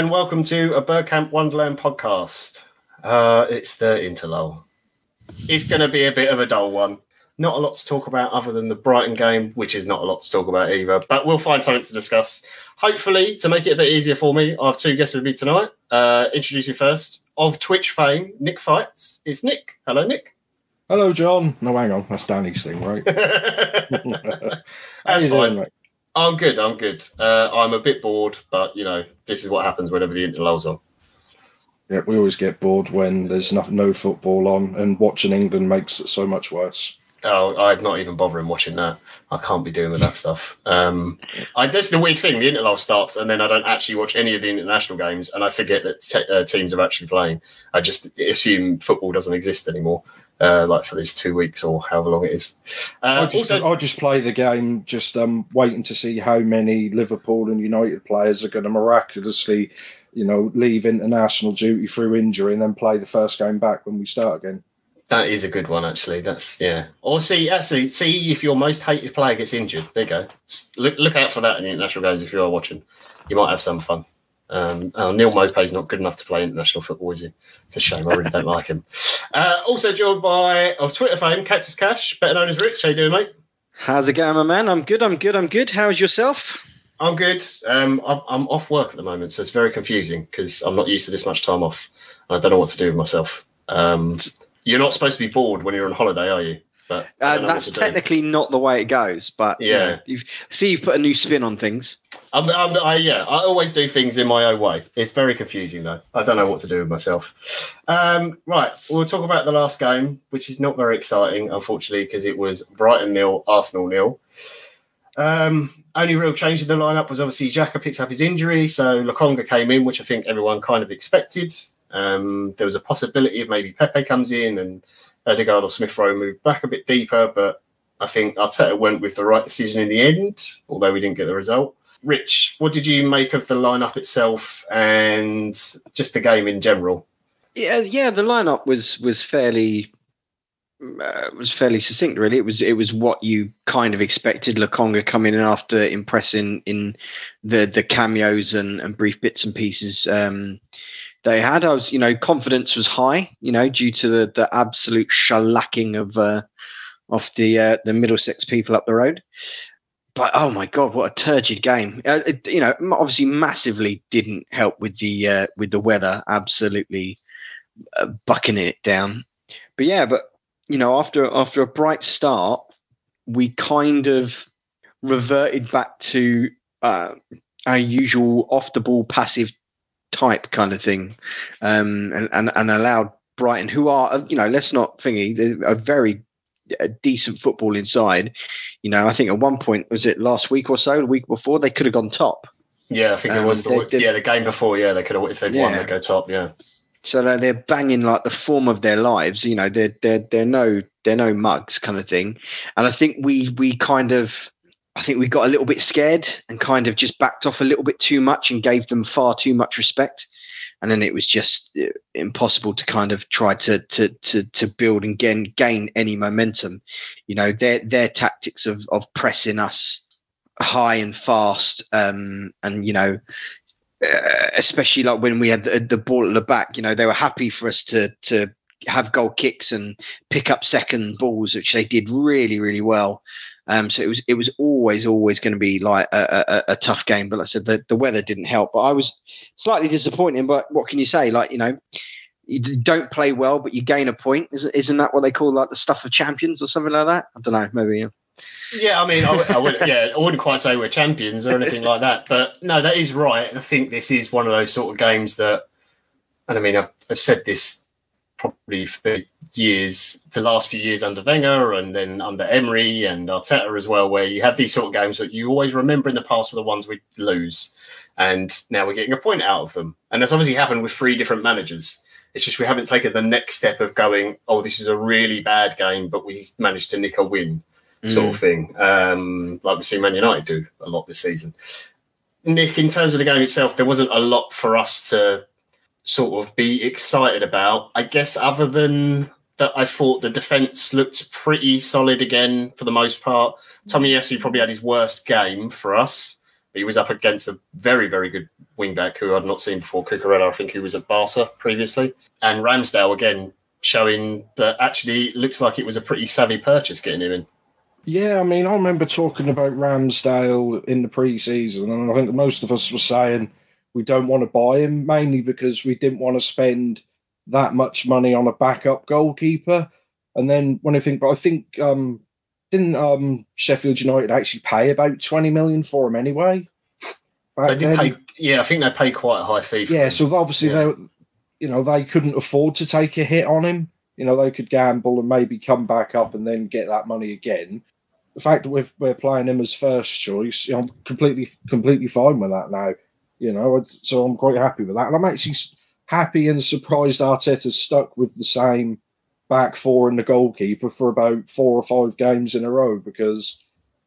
and welcome to a Bergkamp Wonderland podcast. It's the interlull. It's going to be a bit of a dull one. Not a lot to talk about other than the Brighton game, which is not a lot to talk about either, but we'll find something to discuss. Hopefully, to make it a bit easier for me, I have two guests with me tonight. Introducing first, of Twitch fame, Nick Fights. It's Nick. Hello, Nick. Hello, John. No, hang on. That's Danny's thing, right? That's fine. Doing, I'm good. I'm a bit bored, but, you know, this is what happens whenever the interlull's on. Yeah, we always get bored when there's no football on, and watching England makes it so much worse. Oh, I'm not even bothering watching that. I can't be dealing with that stuff. That's the weird thing. The interlull starts, and then I don't actually watch any of the international games, and I forget that teams are actually playing. I just assume football doesn't exist anymore, like for these 2 weeks or however long it is. I just play the game, just waiting to see how many Liverpool and United players are going to miraculously, you know, leave international duty through injury and then play the first game back when we start again. That is a good one, actually. That's, yeah. Or see if your most hated player gets injured. There you go. Look out for that in the international games if you are watching. You might have some fun. Neil Mopey's not good enough to play international football, is he? It's a shame. I really don't like him. Also joined by, of Twitter fame, Cactus Cash, better known as Rich. How you doing, mate? How's it going, my man? I'm good. How's yourself? I'm good. I'm off work at the moment, so it's very confusing because I'm not used to this much time off. And I don't know what to do with myself. You're not supposed to be bored when you're on holiday, are you? But that's technically not the way it goes. But yeah, you've put a new spin on things. I always do things in my own way. It's very confusing, though. I don't know what to do with myself. Right, we'll talk about the last game, which is not very exciting, unfortunately, because it was Brighton 0, Arsenal 0. Only real change in the lineup was obviously Xhaka picked up his injury, so Lokonga came in, which I think everyone kind of expected. There was a possibility of maybe Pepe comes in and Odegaard or Smith Rowe moved back a bit deeper, but I think Arteta went with the right decision in the end, although we didn't get the result. Rich, what did you make of the lineup itself and just the game in general? Yeah, the lineup was fairly succinct, really. It was what you kind of expected. Lokonga coming in after impressing in the cameos and brief bits and pieces. They had, confidence was high, due to the absolute shellacking of the Middlesex people up the road. But oh my God, what a turgid game! Obviously, massively didn't help with the weather, absolutely bucketing it down. But yeah, after a bright start, we kind of reverted back to our usual off the ball passive type kind of thing, and allowed Brighton, who are, let's not thingy, a very decent football inside. I think at one point, was it last week or so, the week before, they could have gone top. Yeah, I think it was the game before. Yeah, they could have, if they'd won, they'd go top. Yeah. So they're banging like the form of their lives. They're no mugs kind of thing. And I think we got a little bit scared and kind of just backed off a little bit too much and gave them far too much respect. And then it was just impossible to kind of try to build and gain any momentum. Their tactics of pressing us high and fast, especially like when we had the ball at the back, they were happy for us to have goal kicks and pick up second balls, which they did really, really well. So it was always going to be like a tough game. But like I said, the weather didn't help. But I was slightly disappointed. But what can you say? Like, you don't play well, but you gain a point. Isn't that what they call like the stuff of champions or something like that? I don't know. Maybe. Yeah. Yeah, I mean, I wouldn't quite say we're champions or anything like that, but no, that is right. I think this is one of those sort of games that, and I mean, I've said this probably for years, the last few years under Wenger and then under Emery and Arteta as well, where you have these sort of games that you always remember in the past were the ones we lose, and now we're getting a point out of them. And that's obviously happened with three different managers. It's just we haven't taken the next step of going, oh, this is a really bad game, but we managed to nick a win. Sort of thing, like we see Man United do a lot this season. Nick, in terms of the game itself, there wasn't a lot for us to sort of be excited about, I guess, other than that I thought the defence looked pretty solid again for the most part. Tomiyasu probably had his worst game for us. He was up against a very, very good wing-back who I'd not seen before, Cucurella, I think, who was at Barca previously. And Ramsdale, again, showing that actually it looks like it was a pretty savvy purchase getting him in. Yeah, I mean, I remember talking about Ramsdale in the pre-season, and I think most of us were saying we don't want to buy him, mainly because we didn't want to spend that much money on a backup goalkeeper. And then when I think, but I think... Didn't Sheffield United actually pay about 20 million for him anyway? They did pay, yeah, I think they paid quite a high fee for him. Yeah, so obviously they couldn't afford to take a hit on him. You know, they could gamble and maybe come back up and then get that money again. The fact that we're playing him as first choice, you know, I'm completely fine with that now. You know, so I'm quite happy with that, and I'm actually happy and surprised Arteta stuck with the same back four and the goalkeeper for about 4 or 5 games in a row, because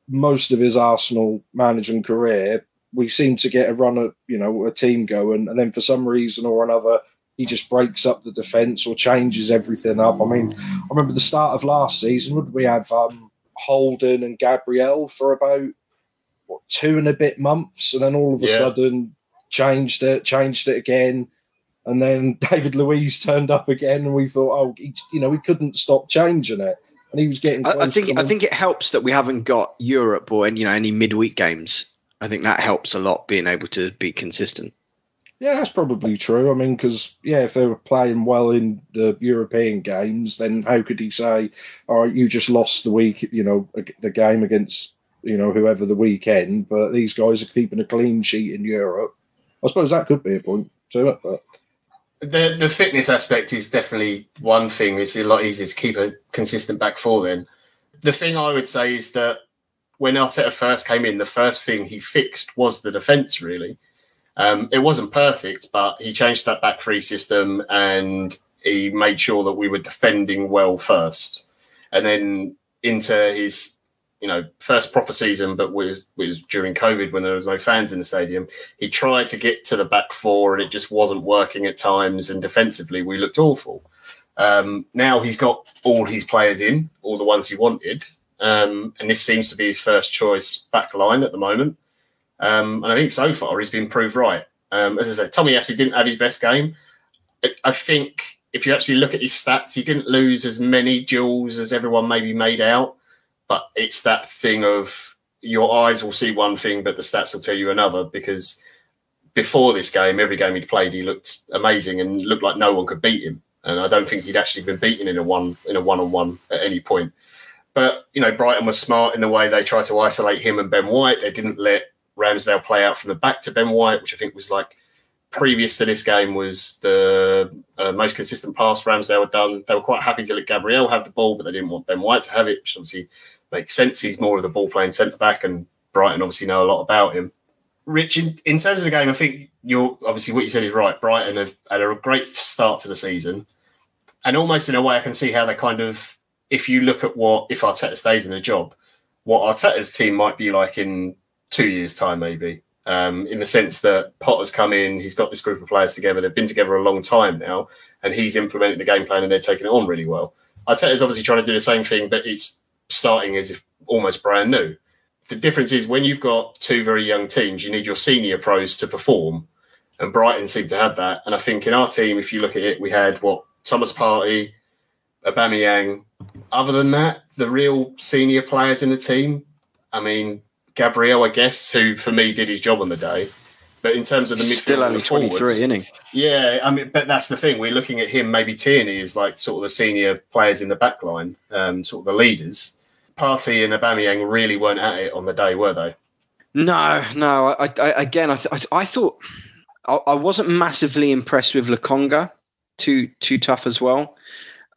most of his Arsenal managing career, we seem to get a run at, you know, a team going, and then for some reason or another, he just breaks up the defence or changes everything up. I mean, I remember the start of last season, would we have Holden and Gabriel for about 2 and a bit months, and then all of a sudden changed it again. And then David Luiz turned up again, and we thought, oh, he couldn't stop changing it, and he was getting close. I think it helps that we haven't got Europe or any midweek games. I think that helps a lot, being able to be consistent. Yeah, that's probably true. I mean, because if they were playing well in the European games, then how could he say, all right, you just lost the week, the game against whoever the weekend, but these guys are keeping a clean sheet in Europe. I suppose that could be a point to it, but. The fitness aspect is definitely one thing. It's a lot easier to keep a consistent back four then. The thing I would say is that when Arteta first came in, the first thing he fixed was the defence, really. It wasn't perfect, but he changed that back three system, and he made sure that we were defending well first. And then into his first proper season, but was during COVID when there was no fans in the stadium. He tried to get to the back four, and it just wasn't working at times. And defensively, we looked awful. Now he's got all his players in, all the ones he wanted. And this seems to be his first choice back line at the moment. And I think so far he's been proved right. As I said, Tommy actually didn't have his best game. I think if you actually look at his stats, he didn't lose as many duels as everyone maybe made out. But it's that thing of your eyes will see one thing, but the stats will tell you another, because before this game, every game he'd played, he looked amazing and looked like no one could beat him. And I don't think he'd actually been beaten in a one-on-one at any point. But, Brighton was smart in the way they tried to isolate him and Ben White. They didn't let Ramsdale play out from the back to Ben White, which I think was previous to this game was the most consistent pass Ramsdale had done. They were quite happy to let Gabriel have the ball, but they didn't want Ben White to have it, which obviously makes sense. He's more of the ball-playing centre-back, and Brighton obviously know a lot about him. Rich, in terms of the game, I think you're obviously what you said is right. Brighton have had a great start to the season, and almost in a way I can see how they kind of, if you look at if Arteta stays in the job, what Arteta's team might be like in 2 years' time maybe, in the sense that Potter's come in, he's got this group of players together, they've been together a long time now, and he's implemented the game plan and they're taking it on really well. Arteta's obviously trying to do the same thing, but it's starting as if almost brand new. The difference is when you've got two very young teams, you need your senior pros to perform, and Brighton seem to have that. And I think in our team, if you look at it, we had Thomas Partey, Aubameyang. Other than that, the real senior players in the team, I mean, Gabriel, I guess, who for me did his job on the day. But in terms of the midfield, still only 23, isn't he? Yeah, I mean, but that's the thing. We're looking at him. Maybe Tierney is sort of the senior players in the back line, sort of the leaders. Partey and Aubameyang really weren't at it on the day, were they? No. I thought I wasn't massively impressed with Lokonga. Too tough as well.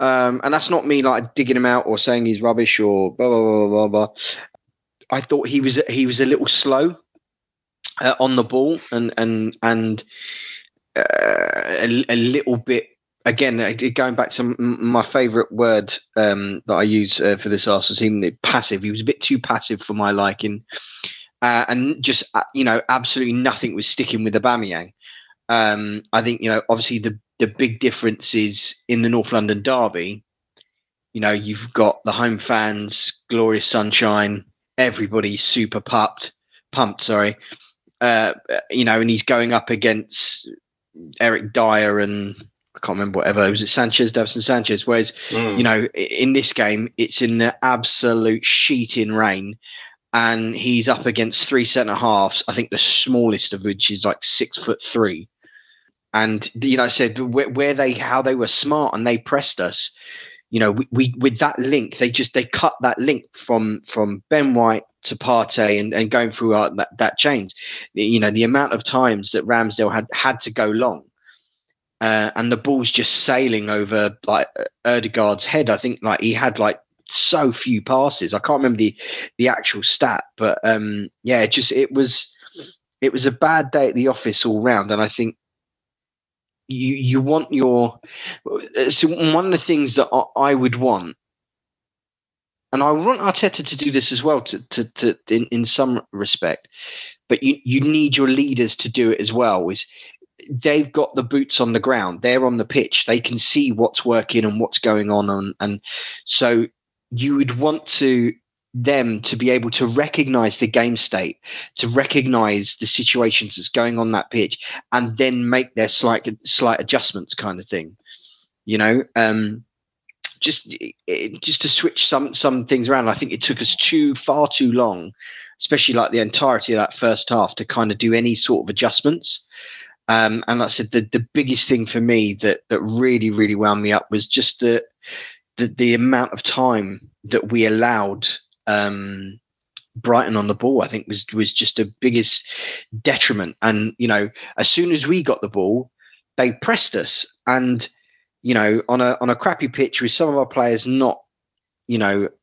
And that's not me digging him out or saying he's rubbish or blah blah blah blah blah. I thought he was a little slow on the ball and a little bit. Again, going back to my favourite word that I use for this Arsenal team, passive. He was a bit too passive for my liking, and just absolutely nothing was sticking with Aubameyang. I think obviously the big difference is in the North London derby. You've got the home fans, glorious sunshine. Everybody's super pumped. and he's going up against Eric Dyer and I can't remember whatever. Was it Sanchez, Davinson Sanchez? Whereas, in this game, it's in the absolute sheeting rain. And he's up against three centre-halves, I think the smallest of which is like 6'3". And, I said, how they were smart and they pressed us. We with that link, they cut that link from Ben White to Partey and going through that change. The amount of times that Ramsdale had to go long and the ball's just sailing over like Odegaard's head. I think like he had like so few passes. I can't remember the actual stat, but it was a bad day at the office all round. And I think you want one of the things that I would want, and I want Arteta to do this as well to in some respect, but you need your leaders to do it as well, is they've got the boots on the ground. They're on the pitch. They can see what's working and what's going on. And so you would want them to be able to recognize the game state, to recognize the situations that's going on that pitch, and then make their slight adjustments kind of thing, just to switch some things around. I think it took us far too long, especially like the entirety of that first half, to kind of do any sort of adjustments. And like I said, the biggest thing for me that really, really wound me up was just the amount of time that we allowed Brighton on the ball. I think was just the biggest detriment. And, as soon as we got the ball, they pressed us. And, on a crappy pitch with some of our players not,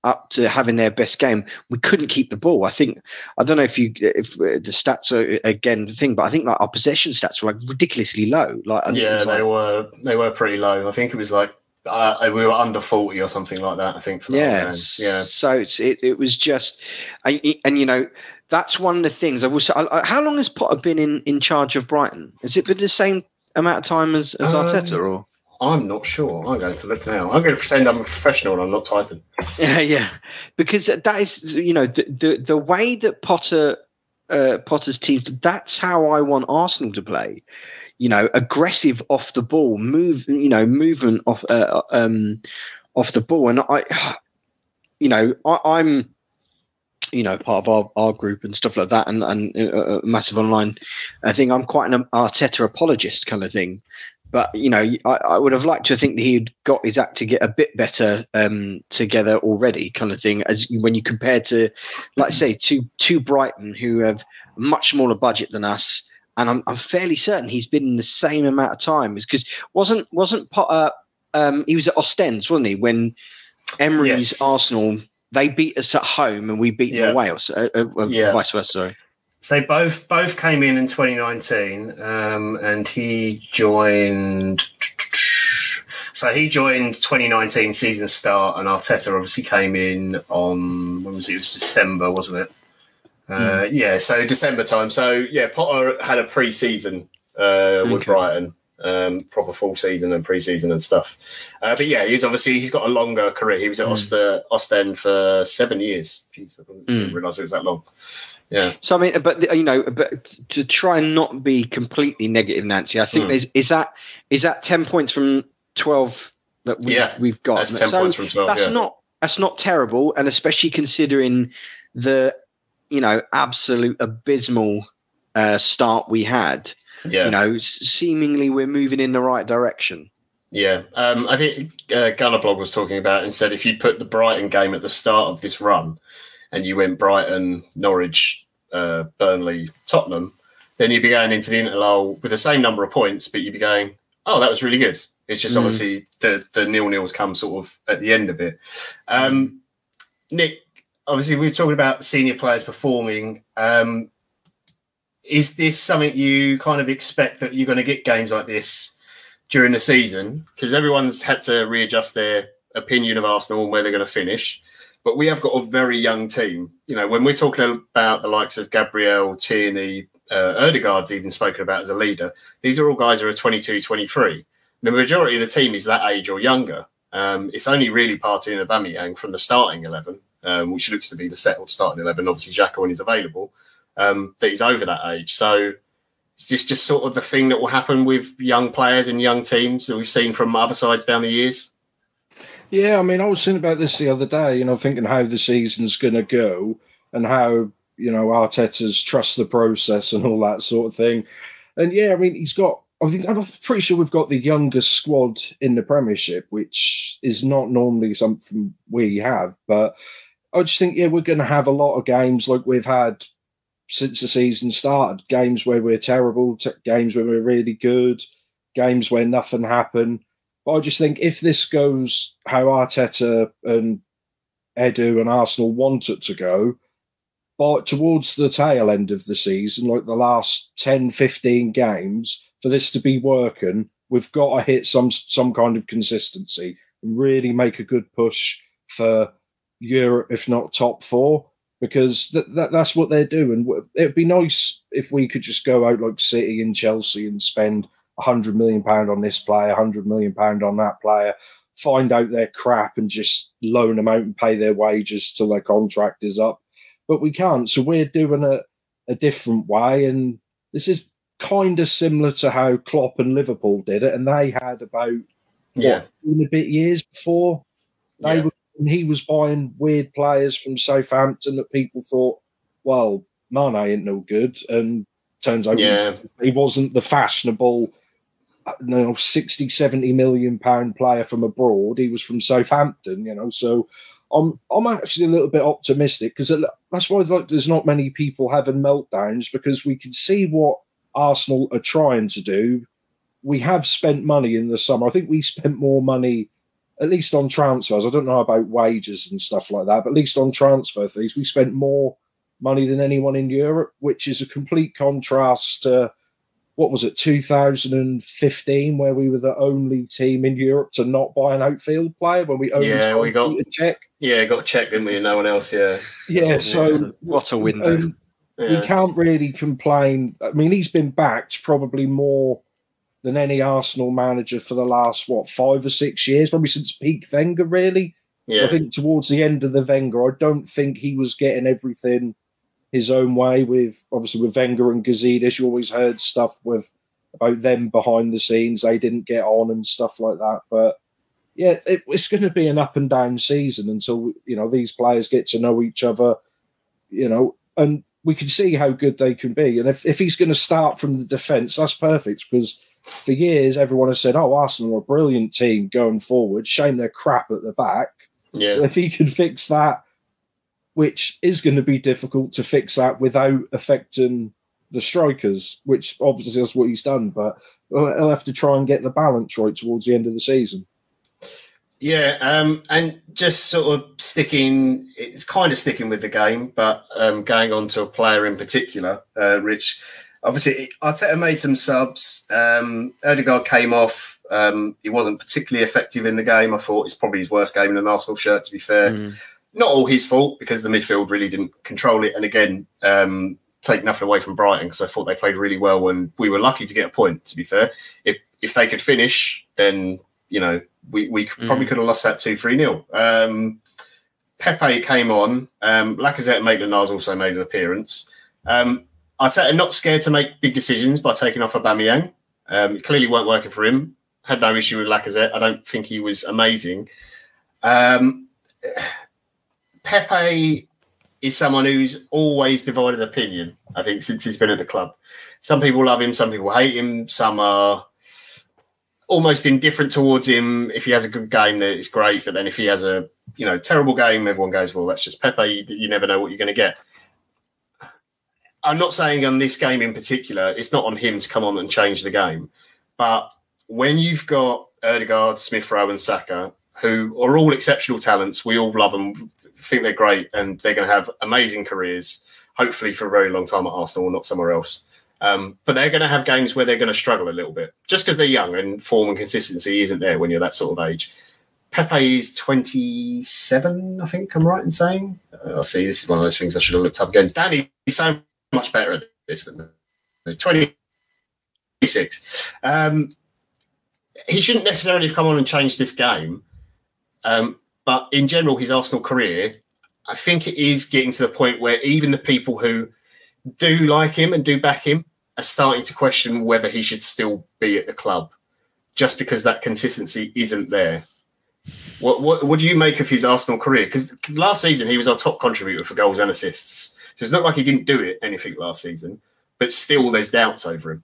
up to having their best game, we couldn't keep the ball. I think, I don't know if the stats are again the thing, but I think like our possession stats were like ridiculously low. They were pretty low. I think it was like we were under 40 or something like that. I think for that game. So it was just, and that's one of the things I will say. How long has Potter been in charge of Brighton? Has it been the same amount of time as Arteta or? I'm not sure. I'm going to look now. I'm going to pretend I'm a professional and I'm not typing. Yeah. Because that is, the way that Potter's teams, that's how I want Arsenal to play. Aggressive off the ball, movement off the ball. And I'm part of our group and stuff like that, and a massive online thing. I'm quite an Arteta apologist kind of thing. But, I would have liked to think that he'd got his act to get a bit better together already kind of thing, as when you compare to, like say, to Brighton, who have a much smaller budget than us. And I'm fairly certain he's been in the same amount of time, because wasn't Potter, he was at Ostends, wasn't he, when Emery's Arsenal, they beat us at home and we beat them away, or vice versa, sorry. So both came in 2019, and he joined. So he joined 2019 season start, and Arteta obviously came in on, when was it? It was December, wasn't it? So December time. So Potter had a pre-season with Brighton, proper full season and pre-season and stuff. But he's got a longer career. He was at Ostend for 7 years. Jeez, I didn't realise it was that long. Yeah. So I mean, but to try and not be completely negative, Nancy, I think is that 10 points from 12 that we've got. That's 10 points from 12. That's not terrible, and especially considering the absolute abysmal start we had. Yeah. Seemingly we're moving in the right direction. Yeah, I think Galablog was talking about and said if you put the Brighton game at the start of this run, and you went Brighton, Norwich, Burnley, Tottenham, then you'd be going into the interlull with the same number of points, but you'd be going, oh, that was really good. It's just obviously the 0-0's come sort of at the end of it. Nick, obviously we were talking about senior players performing. Is this something you kind of expect, that you're going to get games like this during the season? Because everyone's had to readjust their opinion of Arsenal and where they're going to finish. But we have got a very young team. When we're talking about the likes of Gabriel, Tierney, Odegaard's even spoken about as a leader, these are all guys who are 22, 23. The majority of the team is that age or younger. It's only really Partey and Aubameyang from the starting 11, which looks to be the settled starting 11. Obviously, Xhaka when he's available. that he's over that age. So it's just sort of the thing that will happen with young players and young teams that we've seen from other sides down the years. Yeah, I mean, I was thinking about this the other day, you know, thinking how the season's going to go and how, you know, Arteta's trust the process and all that sort of thing. And yeah, I mean, he's got, I think, I'm pretty sure we've got the youngest squad in the Premiership, which is not normally something we have. But I just think, yeah, we're going to have a lot of games like we've had since the season started, games where we're terrible, games where we're really good, games where nothing happened. But I just think if this goes how Arteta and Edu and Arsenal want it to go, but towards the tail end of the season, like the last 10, 15 games, for this to be working, we've got to hit some kind of consistency and really make a good push for Europe, if not top four, because that's what they're doing. It'd be nice if we could just go out like City and Chelsea and spend £100 million on this player, £100 million on that player, find out their crap and just loan them out and pay their wages till their contract is up. But we can't, so we're doing it a different way. And this is kind of similar to how Klopp and Liverpool did it, and they had about 2 and a bit years before. They were, and he was buying weird players from Southampton that people thought, well, Mane ain't no good, and turns out he wasn't the fashionable, you know, 60, 70 million pound player from abroad. He was from Southampton, you know, so... I'm actually a little bit optimistic because that's why there's not many people having meltdowns, because we can see what Arsenal are trying to do. We have spent money in the summer. I think we spent more money, at least on transfers. I don't know about wages and stuff like that, but at least on transfer fees, we spent more money than anyone in Europe, which is a complete contrast to, what was it, 2015, where we were the only team in Europe to not buy an outfield player when we only got Czech. Yeah, got Czech, didn't we? No one else, yeah, so... What a window. We can't really complain. I mean, he's been backed probably more than any Arsenal manager for the last, 5 or 6 years, probably since peak Wenger, really. Yeah. I think towards the end of the Wenger, I don't think he was getting everything his own way. With obviously with Wenger and Gazidis, you always heard stuff about them behind the scenes. They didn't get on and stuff like that. But yeah, it's going to be an up and down season until, you know, these players get to know each other, you know, and we can see how good they can be. And if he's going to start from the defence, that's perfect, because for years everyone has said, oh, Arsenal are a brilliant team going forward. Shame they're crap at the back. Yeah. So if he can fix that, which is going to be difficult to fix that without affecting the strikers, which obviously that's what he's done, but he'll have to try and get the balance right towards the end of the season. Yeah, and just sort of sticking with the game, but going on to a player in particular, Rich. Obviously, Arteta made some subs. Odegaard came off. He wasn't particularly effective in the game. I thought it's probably his worst game in an Arsenal shirt, to be fair. Mm. Not all his fault, because the midfield really didn't control it. And again, take nothing away from Brighton, because I thought they played really well and we were lucky to get a point, to be fair. If they could finish, then, you know, we probably could have lost that 2-3-0. Pepe came on. Lacazette Maitland-Niles also made an appearance. Arteta not scared to make big decisions by taking off Aubameyang. It clearly weren't working for him. Had no issue with Lacazette. I don't think he was amazing. Pepe is someone who's always divided opinion, I think, since he's been at the club. Some people love him, some people hate him, some are almost indifferent towards him. If he has a good game, then it's great. But then if he has a, you know, terrible game, everyone goes, well, that's just Pepe. You never know what you're going to get. I'm not saying on this game in particular, it's not on him to come on and change the game. But when you've got Odegaard, Smith Rowe and Saka, who are all exceptional talents, we all love them, think they're great, and they're going to have amazing careers, hopefully for a very long time at Arsenal or not somewhere else. But they're going to have games where they're going to struggle a little bit, just because they're young and form and consistency isn't there when you're that sort of age. Pepe is 27, I think I'm right in saying. See, this is one of those things I should have looked up again. Danny is so much better at this than me. 26. He shouldn't necessarily have come on and changed this game. But in general, his Arsenal career, I think it is getting to the point where even the people who do like him and do back him are starting to question whether he should still be at the club, just because that consistency isn't there. What do you make of his Arsenal career? Because last season he was our top contributor for goals and assists. So it's not like he didn't do it anything last season, but still there's doubts over him.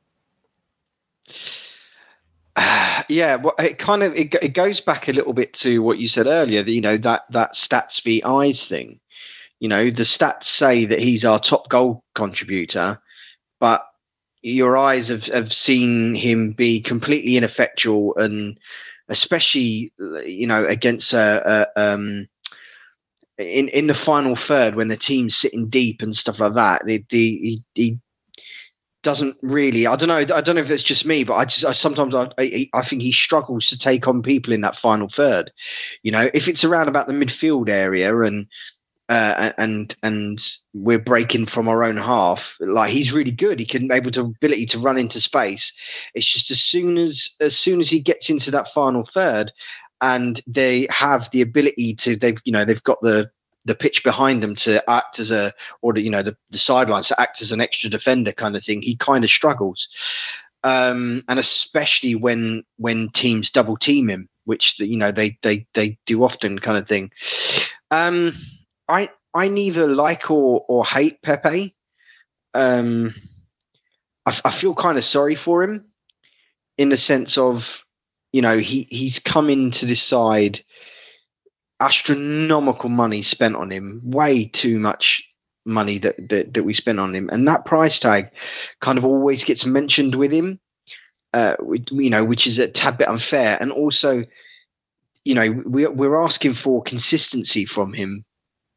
Yeah, well, it kind of it goes back a little bit to what you said earlier, that, you know, that stats v eyes thing. You know, the stats say that he's our top goal contributor, but your eyes have seen him be completely ineffectual, and especially, you know, against in the final third when the team's sitting deep and stuff like that. He doesn't really. I don't know if it's just me, but I think he struggles to take on people in that final third. You know, if it's around about the midfield area and we're breaking from our own half, like, he's really good. He can ability to run into space. It's just as soon as he gets into that final third, and they have the ability to, they've got the pitch behind them to act as the sidelines to act as an extra defender kind of thing. He kind of struggles, and especially when teams double team him, which they do often, kind of thing. I neither like or hate Pepe. I feel kind of sorry for him, in the sense of, you know, he's come into this side, astronomical money spent on him, way too much money that we spent on him, and that price tag kind of always gets mentioned with him, which is a tad bit unfair. And also, you know, we're asking for consistency from him,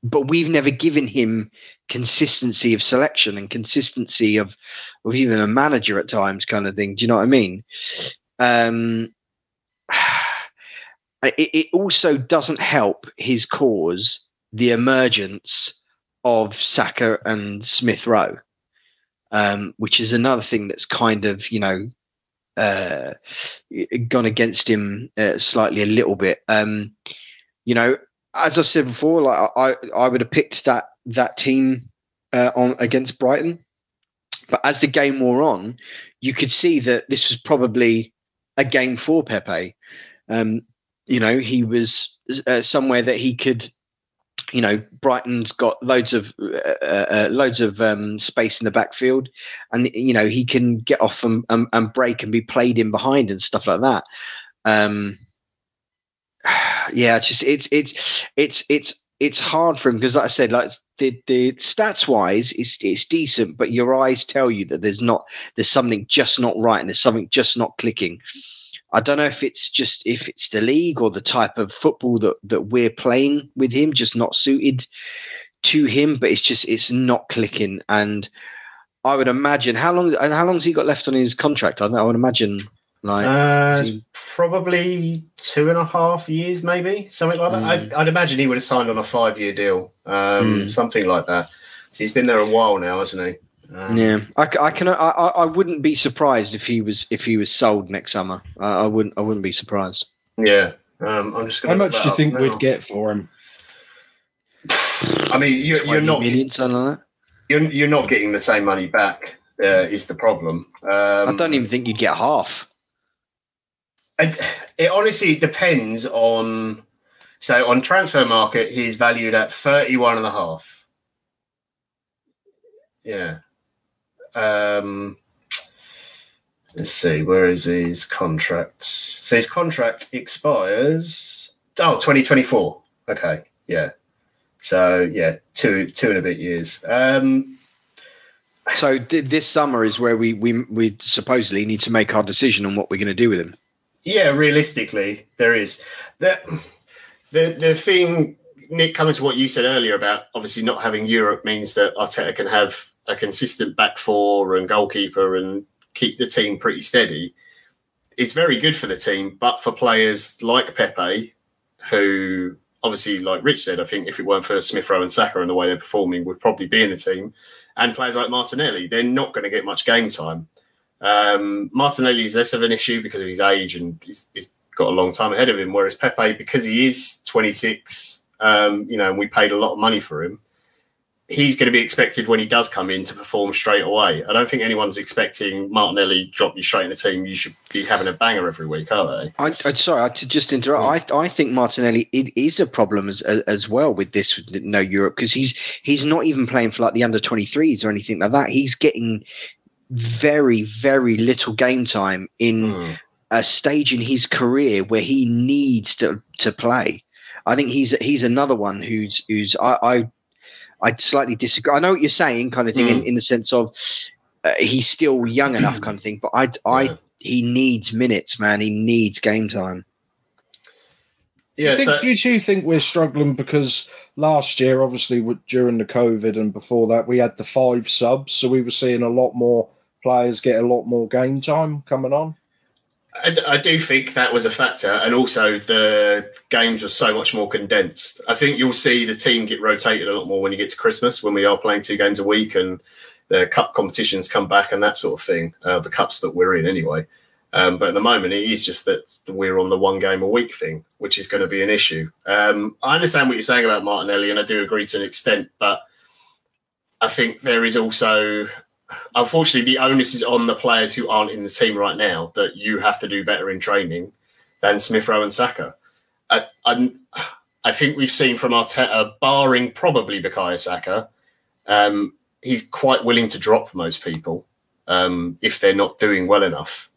but we've never given him consistency of selection and consistency of even a manager at times, kind of thing. Do you know what I mean? It also doesn't help his cause, the emergence of Saka and Smith Rowe, which is another thing that's kind of, you know, gone against him slightly a little bit. You know, as I said before, like, I would have picked that team on against Brighton, but as the game wore on, you could see that this was probably a game for Pepe. You know, he was somewhere that he could. You know, Brighton's got loads of space in the backfield, and, you know, he can get off and break and be played in behind and stuff like that. Yeah, it's just it's hard for him, because, like I said, like the stats wise, it's decent, but your eyes tell you that there's something just not right, and there's something just not clicking. I don't know if it's the league or the type of football that we're playing with him, just not suited to him, but it's not clicking. And I would imagine, how long's he got left on his contract? I don't know. I would imagine probably 2.5 years, maybe, something like that. I'd imagine he would have signed on a 5-year deal, something like that. So he's been there a while now, hasn't he? Yeah, I wouldn't be surprised if he was sold next summer. I wouldn't be surprised. Yeah, I'm just. How much do you think we'd get for him? I mean, you're not millions, something like that. You're not getting the same money back. Is the problem? I don't even think you'd get half. It honestly depends on. So on transfer market, he's valued at 31.5. Yeah. Let's see. Where is his contract? So his contract expires. Oh, 2024. Okay. Yeah. So yeah, two and a bit years. So this summer is where we supposedly need to make our decision on what we're going to do with him. Yeah, realistically, there is. The thing, Nick, coming to what you said earlier about obviously not having Europe means that Arteta can have a consistent back four and goalkeeper and keep the team pretty steady. It's very good for the team, but for players like Pepe, who obviously, like Rich said, I think if it weren't for Smith Rowe and Saka and the way they're performing, would probably be in the team, and players like Martinelli, they're not going to get much game time. Martinelli is less of an issue because of his age, and he's got a long time ahead of him, whereas Pepe, because he is 26, you know, and we paid a lot of money for him, he's going to be expected when he does come in to perform straight away. I don't think anyone's expecting Martinelli drop you straight in the team. You should be having a banger every week, are they? Sorry to just interrupt. I think Martinelli is a problem as well with this no Europe, because he's not even playing for like the under 23s or anything like that. He's getting very, very little game time in a stage in his career where he needs to play. I think he's another one who's I slightly disagree. I know what you're saying, kind of thing, in the sense of he's still young enough, kind of thing. But he needs minutes, man. He needs game time. Yeah, you two think we're struggling because last year, obviously, during the COVID and before that, we had the 5 subs, so we were seeing a lot more players get a lot more game time coming on. I do think that was a factor, and also the games were so much more condensed. I think you'll see the team get rotated a lot more when you get to Christmas, when we are playing 2 games a week and the cup competitions come back and that sort of thing, the cups that we're in anyway. But at the moment, it is just that we're on the 1 game a week thing, which is going to be an issue. I understand what you're saying about Martinelli, and I do agree to an extent, but I think there is also... Unfortunately, the onus is on the players who aren't in the team right now that you have to do better in training than Smith Rowe and Saka. I think we've seen from Arteta, barring probably Bukayo Saka, he's quite willing to drop most people if they're not doing well enough.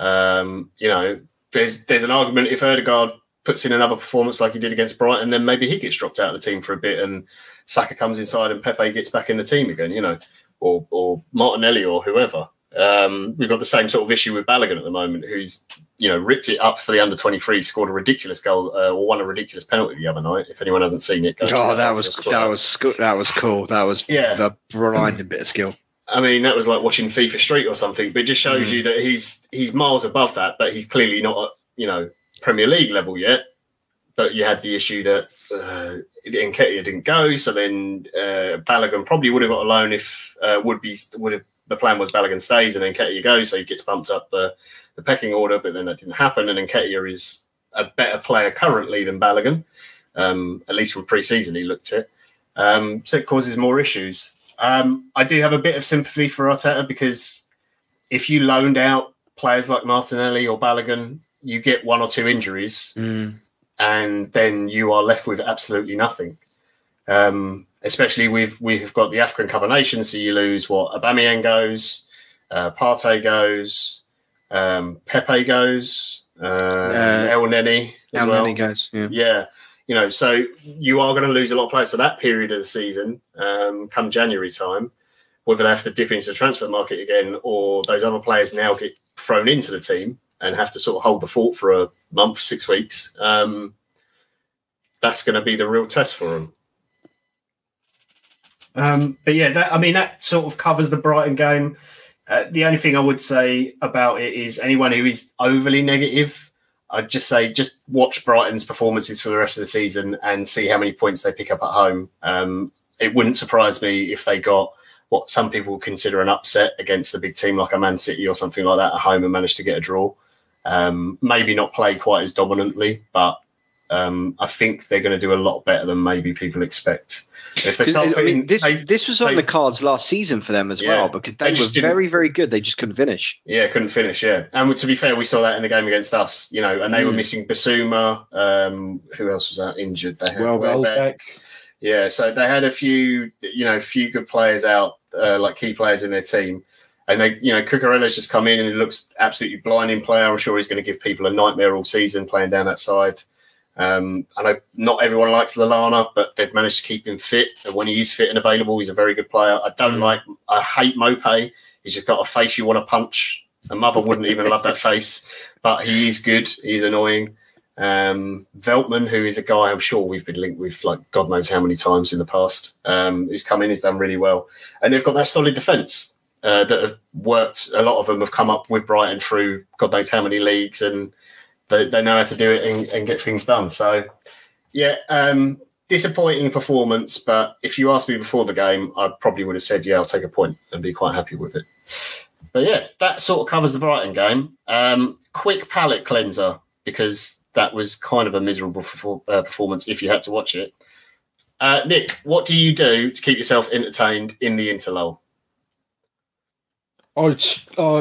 There's an argument if Odegaard puts in another performance like he did against Brighton, then maybe he gets dropped out of the team for a bit and Saka comes inside and Pepe gets back in the team again, Or Martinelli or whoever. We've got the same sort of issue with Balogun at the moment, who's ripped it up for the under-23, scored a ridiculous goal or won a ridiculous penalty the other night. If anyone hasn't seen it, that was cool. That was a blinding bit of skill. I mean, that was like watching FIFA Street or something. But it just shows you that he's miles above that, but he's clearly not Premier League level yet. But you had the issue that Nketiah didn't go, so then Balogun probably would have got a loan if the plan was Balogun stays and Nketiah goes, so he gets bumped up the pecking order, but then that didn't happen, and Nketiah is a better player currently than Balogun, at least from pre-season he looked at. So it causes more issues. I do have a bit of sympathy for Arteta, because if you loaned out players like Martinelli or Balogun, you get 1 or 2 injuries. And then you are left with absolutely nothing. Especially we've got the African Cup of Nations, so you lose Aubameyang goes, Partey goes, Pepe goes, Elneny as well. Elneny goes, yeah. So you are going to lose a lot of players. So that period of the season, come January time, whether they have to dip into the transfer market again or those other players now get thrown into the team and have to sort of hold the fort for a month, 6 weeks, that's going to be the real test for them. That sort of covers the Brighton game. The only thing I would say about it is anyone who is overly negative, I'd just say just watch Brighton's performances for the rest of the season and see how many points they pick up at home. It wouldn't surprise me if they got what some people consider an upset against a big team like a Man City or something like that at home and managed to get a draw. Maybe not play quite as dominantly, but I think they're going to do a lot better than maybe people expect. If they start this was on the cards last season for them as well, because they were very, very good. They just couldn't finish. Yeah, couldn't finish, yeah. And to be fair, we saw that in the game against us, and they were missing Bissouma. Who else was that injured? They had Welbeck. Yeah, so they had a few good players out, like key players in their team. And they, Cucurella's just come in and he looks absolutely blinding player. I'm sure he's going to give people a nightmare all season playing down that side. I know not everyone likes Lallana, but they've managed to keep him fit. And when he is fit and available, he's a very good player. I hate Maupay. He's just got a face you want to punch. A mother wouldn't even love that face, but he is good. He's annoying. Veltman, who is a guy I'm sure we've been linked with like God knows how many times in the past, who's come in, has done really well. And they've got that solid defence. That have worked, a lot of them have come up with Brighton through God knows how many leagues, and they know how to do it and get things done. So, disappointing performance, but if you asked me before the game, I probably would have said, I'll take a point and be quite happy with it. But, that sort of covers the Brighton game. Quick palate cleanser, because that was kind of a miserable performance if you had to watch it. Nick, what do you do to keep yourself entertained in the interlull? I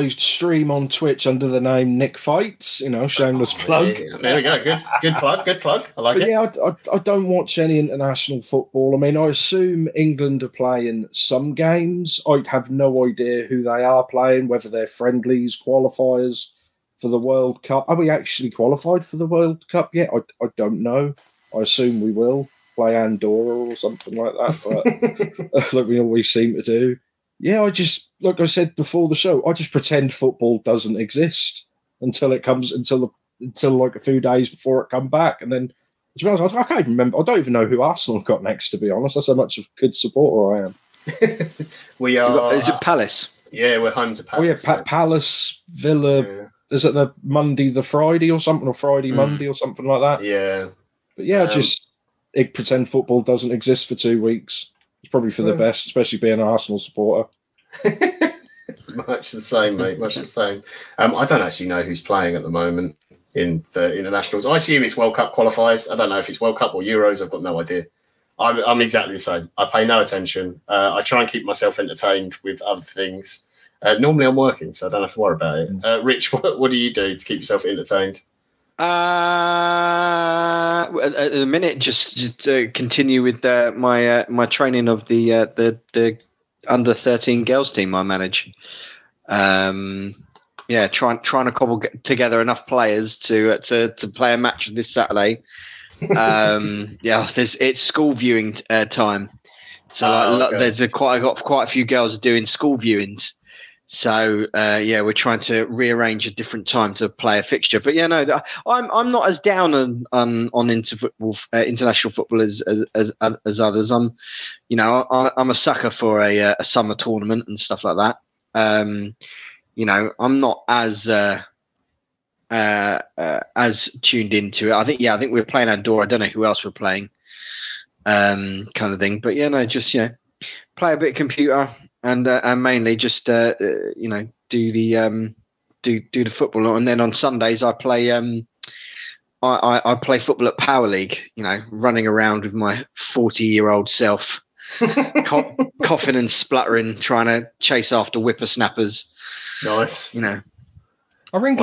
stream on Twitch under the name Nick Fights, you know, shameless plug. There we go. Good plug. I like it. Yeah, I don't watch any international football. I mean, I assume England are playing some games. I'd have no idea who they are playing, whether they're friendlies, qualifiers for the World Cup. Are we actually qualified for the World Cup yet? I don't know. I assume we will play Andorra or something like that, but like we always seem to do. Yeah, I just, like I said before the show, I just pretend football doesn't exist until like a few days before it come back. And then, to be honest, I can't even remember. I don't even know who Arsenal got next, to be honest. That's how much of a good supporter I am. We are... Is it Palace? Yeah, we're home to Palace. Oh, yeah, Palace, Villa. Yeah. Is it the Monday, the Friday or something? Or Friday, Monday or something like that? Yeah. But yeah, I pretend football doesn't exist for 2 weeks. It's probably for the best, especially being an Arsenal supporter. Much the same, mate. Much the same. I don't actually know who's playing at the moment in the internationals. I assume it's World Cup qualifiers. I don't know if it's World Cup or Euros. I've got no idea. I'm exactly the same. I pay no attention. I try and keep myself entertained with other things. Normally I'm working, so I don't have to worry about it. Rich, what do you do to keep yourself entertained? At the minute, just continue with my training of the under 13 girls team I manage. Trying to cobble together enough players to play a match this Saturday. It's school viewing time, so I got quite a few girls doing school viewings. So we're trying to rearrange a different time to play a fixture. But I'm not as down on international football as others. I'm a sucker for a summer tournament and stuff like that. I'm not as tuned into it. I think we're playing Andorra. I don't know who else we're playing, kind of thing. But play a bit of computer. And mainly just do the do the football, and then on Sundays I play I play football at Power League. Running around with my 40-year-old self, coughing and spluttering, trying to chase after whippersnappers. Nice, I think I'm really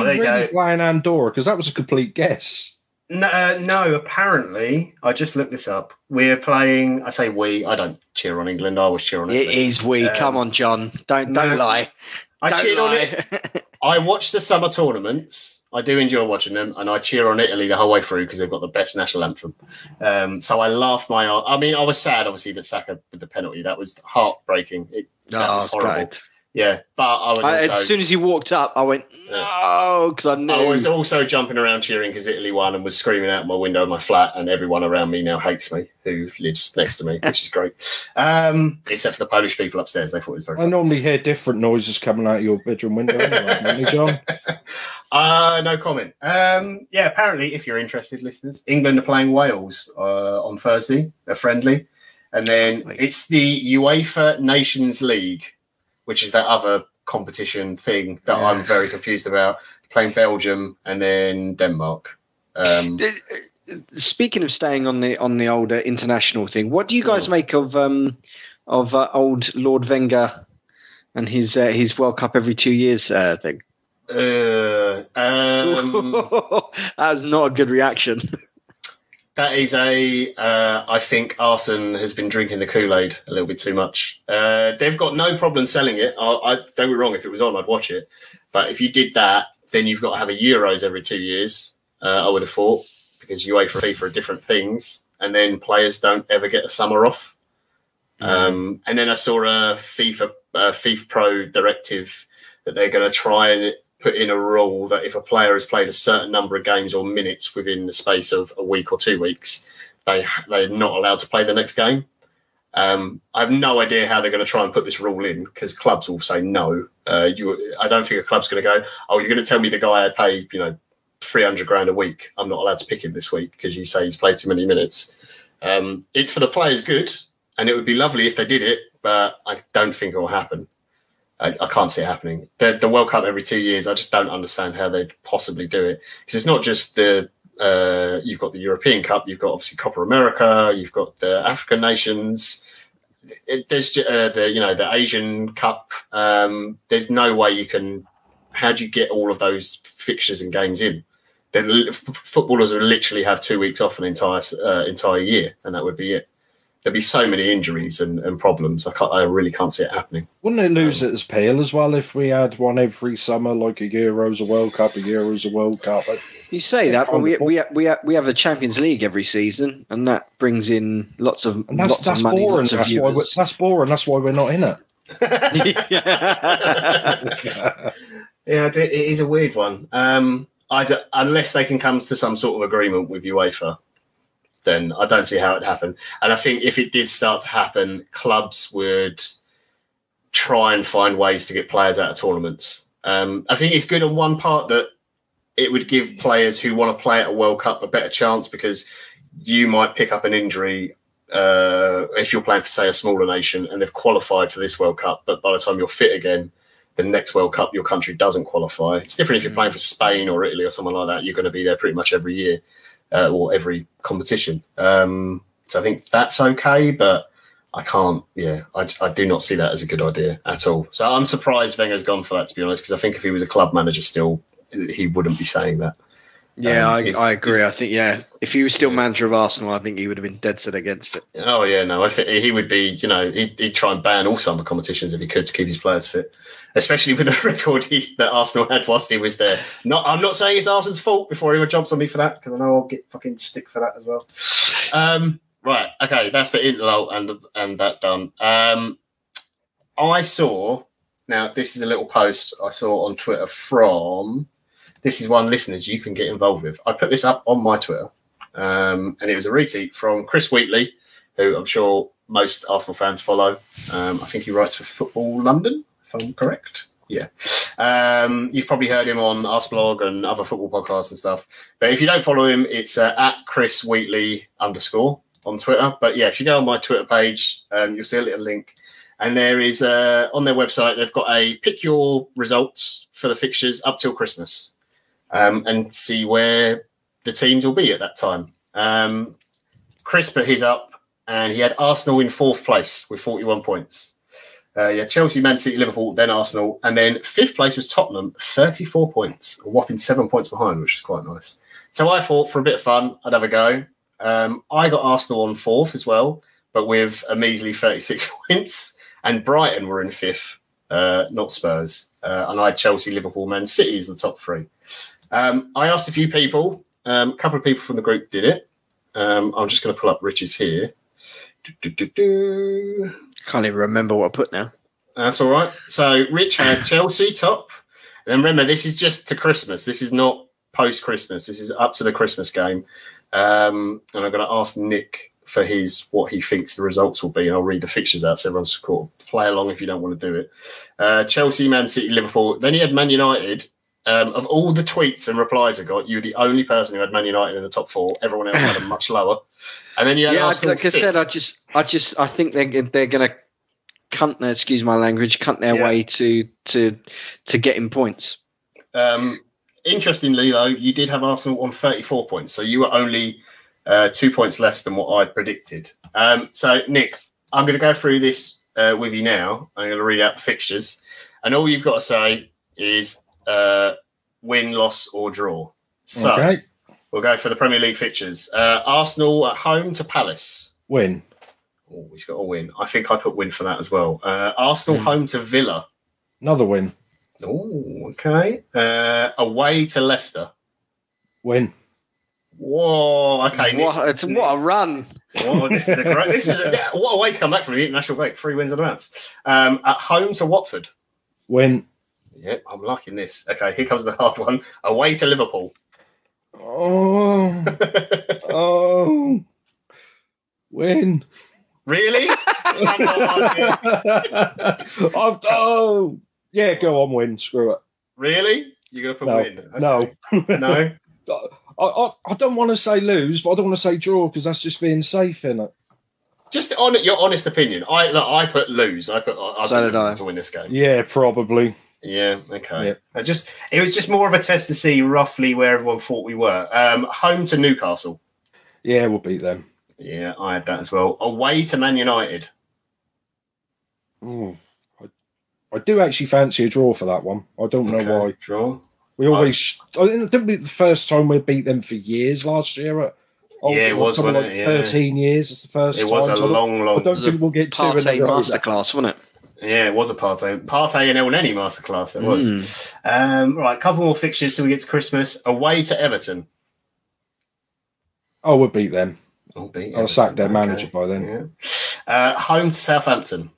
playing Andorra because that was a complete guess. No, apparently, I just looked this up. We're playing, I say we, I don't cheer on England, I always cheer on England. It is we, come on, John, don't lie. I cheer on it. I watch the summer tournaments, I do enjoy watching them, and I cheer on Italy the whole way through because they've got the best national anthem. So I laughed my arse. I mean, I was sad, obviously, that Saka with the penalty, that was heartbreaking. That was horrible. Great. Yeah, but I was also, as soon as he walked up, I went, no, because I knew. I was also jumping around cheering because Italy won and was screaming out my window of my flat, and everyone around me now hates me who lives next to me, which is great. Except for the Polish people upstairs. They thought it was very funny. I normally hear different noises coming out of your bedroom window anyway, don't you, John? No comment. Apparently, if you're interested, listeners, England are playing Wales on Thursday, a friendly, and then it's the UEFA Nations League, which is that other competition thing that I'm very confused about, playing Belgium and then Denmark. Speaking of staying on the older international thing, what do you guys make of old Lord Wenger and his World Cup every 2 years thing? That was not a good reaction. That is I think Arsene has been drinking the Kool-Aid a little bit too much. They've got no problem selling it. I don't be wrong, if it was on, I'd watch it. But if you did that, then you've got to have a Euros every 2 years, I would have thought, because UEFA and FIFA are different things, and then players don't ever get a summer off. Mm. And then I saw a FIFA Pro directive that they're going to try and put in a rule that if a player has played a certain number of games or minutes within the space of a week or 2 weeks, they're not allowed to play the next game. I have no idea how they're going to try and put this rule in because clubs will say no. I don't think a club's going to go, oh, you're going to tell me the guy I pay, $300,000 a week, I'm not allowed to pick him this week because you say he's played too many minutes. It's for the players good, and it would be lovely if they did it, but I don't think it will happen. I can't see it happening. The World Cup every 2 years, I just don't understand how they'd possibly do it. Because it's not just the You've got the European Cup. You've got obviously Copa America. You've got the African nations. There's the Asian Cup. There's no way you can. How do you get all of those fixtures and games in? Footballers would literally have 2 weeks off an entire year, and that would be it. There'd be so many injuries and problems. I really can't see it happening. Wouldn't it lose its appeal as well if we had one every summer, like a Euros, a World Cup, a Euros, a World Cup? You say that, but we have a Champions League every season, and that brings in lots of money. Boring. That's boring. That's why we're not in it. Yeah, it is a weird one. Unless they can come to some sort of agreement with UEFA. Then I don't see how it happened. And I think if it did start to happen, clubs would try and find ways to get players out of tournaments. I think it's good on one part that it would give players who want to play at a World Cup a better chance, because you might pick up an injury if you're playing for, say, a smaller nation and they've qualified for this World Cup, but by the time you're fit again, the next World Cup, your country doesn't qualify. It's different if you're playing for Spain or Italy or someone like that. You're going to be there pretty much every year. Or every competition. So I think that's okay, but I can't, I do not see that as a good idea at all. So I'm surprised Wenger's gone for that, to be honest, because I think if he was a club manager still, he wouldn't be saying that. Yeah, I agree. I think, if he was still manager of Arsenal, I think he would have been dead set against it. Oh, yeah, no, I think he would be, he'd try and ban all summer competitions if he could to keep his players fit, especially with the record that Arsenal had whilst he was there. I'm not saying it's Arsenal's fault before anyone jumps on me for that, because I know I'll get fucking stick for that as well. Right, okay, that's the interlude and that done. I saw, now this is a little post I saw on Twitter from... This is one listeners you can get involved with. I put this up on my Twitter, and it was a retweet from Chris Wheatley, who I'm sure most Arsenal fans follow. I think he writes for Football London, if I'm correct. Yeah. You've probably heard him on Arseblog and other football podcasts and stuff. But if you don't follow him, it's at Chris Wheatley _ on Twitter. But, yeah, if you go on my Twitter page, you'll see a little link. And there is, on their website, they've got a pick your results for the fixtures up till Christmas. And see where the teams will be at that time. Chris put his up, and he had Arsenal in 4th place with 41 points. Chelsea, Man City, Liverpool, then Arsenal. And then 5th place was Tottenham, 34 points, a whopping 7 points behind, which is quite nice. So I thought, for a bit of fun, I'd have a go. I got Arsenal on 4th as well, but with a measly 36 points. And Brighton were in 5th, not Spurs. And I had Chelsea, Liverpool, Man City as the top 3. I asked a few people. A couple of people from the group did it. I'm just going to pull up Rich's here. Can't even remember what I put now. That's all right. So Rich had Chelsea top. And remember, this is just to Christmas. This is not post-Christmas. This is up to the Christmas game. And I'm going to ask Nick for what he thinks the results will be. And I'll read the fixtures out so everyone's cool. Play along if you don't want to do it. Chelsea, Man City, Liverpool. Then he had Man United. Of all the tweets and replies I got, you were the only person who had Man United in the top 4. Everyone else had them much lower. And then you had Arsenal like 5th. I said, I think they're going to cunt their way to getting points. Interestingly, though, you did have Arsenal on 34 points, so you were only 2 points less than what I predicted. So, Nick, I'm going to go through this with you now. I'm going to read out the fixtures, and all you've got to say is. Win, loss, or draw. So okay. We'll go for the Premier League fixtures. Arsenal at home to Palace. Win. Oh, he's got a win. I think I put win for that as well. Arsenal home to Villa. Another win. Oh, okay. Away to Leicester. Win. Whoa. Okay. What a run. Whoa, this is a great. What a way to come back from the international break. 3 wins and a bounce. At home to Watford. Win. Yep, I'm liking this. Okay, here comes the hard one. Away to Liverpool. Oh. Oh. Win. Really? Go on, win. Screw it. Really? You're going to put win? Okay. No. No? I don't want to say lose, but I don't want to say draw because that's just being safe, innit? Just on your honest opinion. I put lose. I put to win this game. Yeah, probably. Yeah, okay. Yeah. It was just more of a test to see roughly where everyone thought we were. Home to Newcastle. Yeah, we'll beat them. Yeah, I had that as well. Away to Man United. Ooh, I do actually fancy a draw for that one. I don't know why. Draw. We always. I think it was the first time we beat them for years last year. It was something like 13 years. It's the first. It was a long, long. I don't think we'll get two. Partey masterclass, wasn't it? Yeah, it was a Partey and Elneny masterclass. It was. Right, a couple more fixtures till we get to Christmas. Away to Everton. Oh, we'll beat them. We'll beat Everton. I'll sack their manager by then. Yeah. Home to Southampton.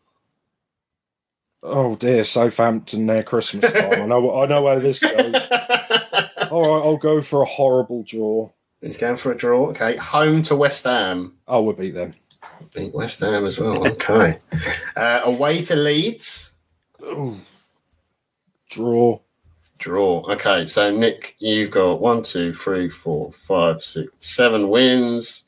Oh dear, Southampton near Christmas time. I know where this goes. All right, I'll go for a horrible draw. He's going for a draw. Okay, home to West Ham. Oh, we'll beat them. Beat West Ham as well. Okay. Away to Leeds. Ooh. Draw. Okay, so Nick, you've got 7 wins.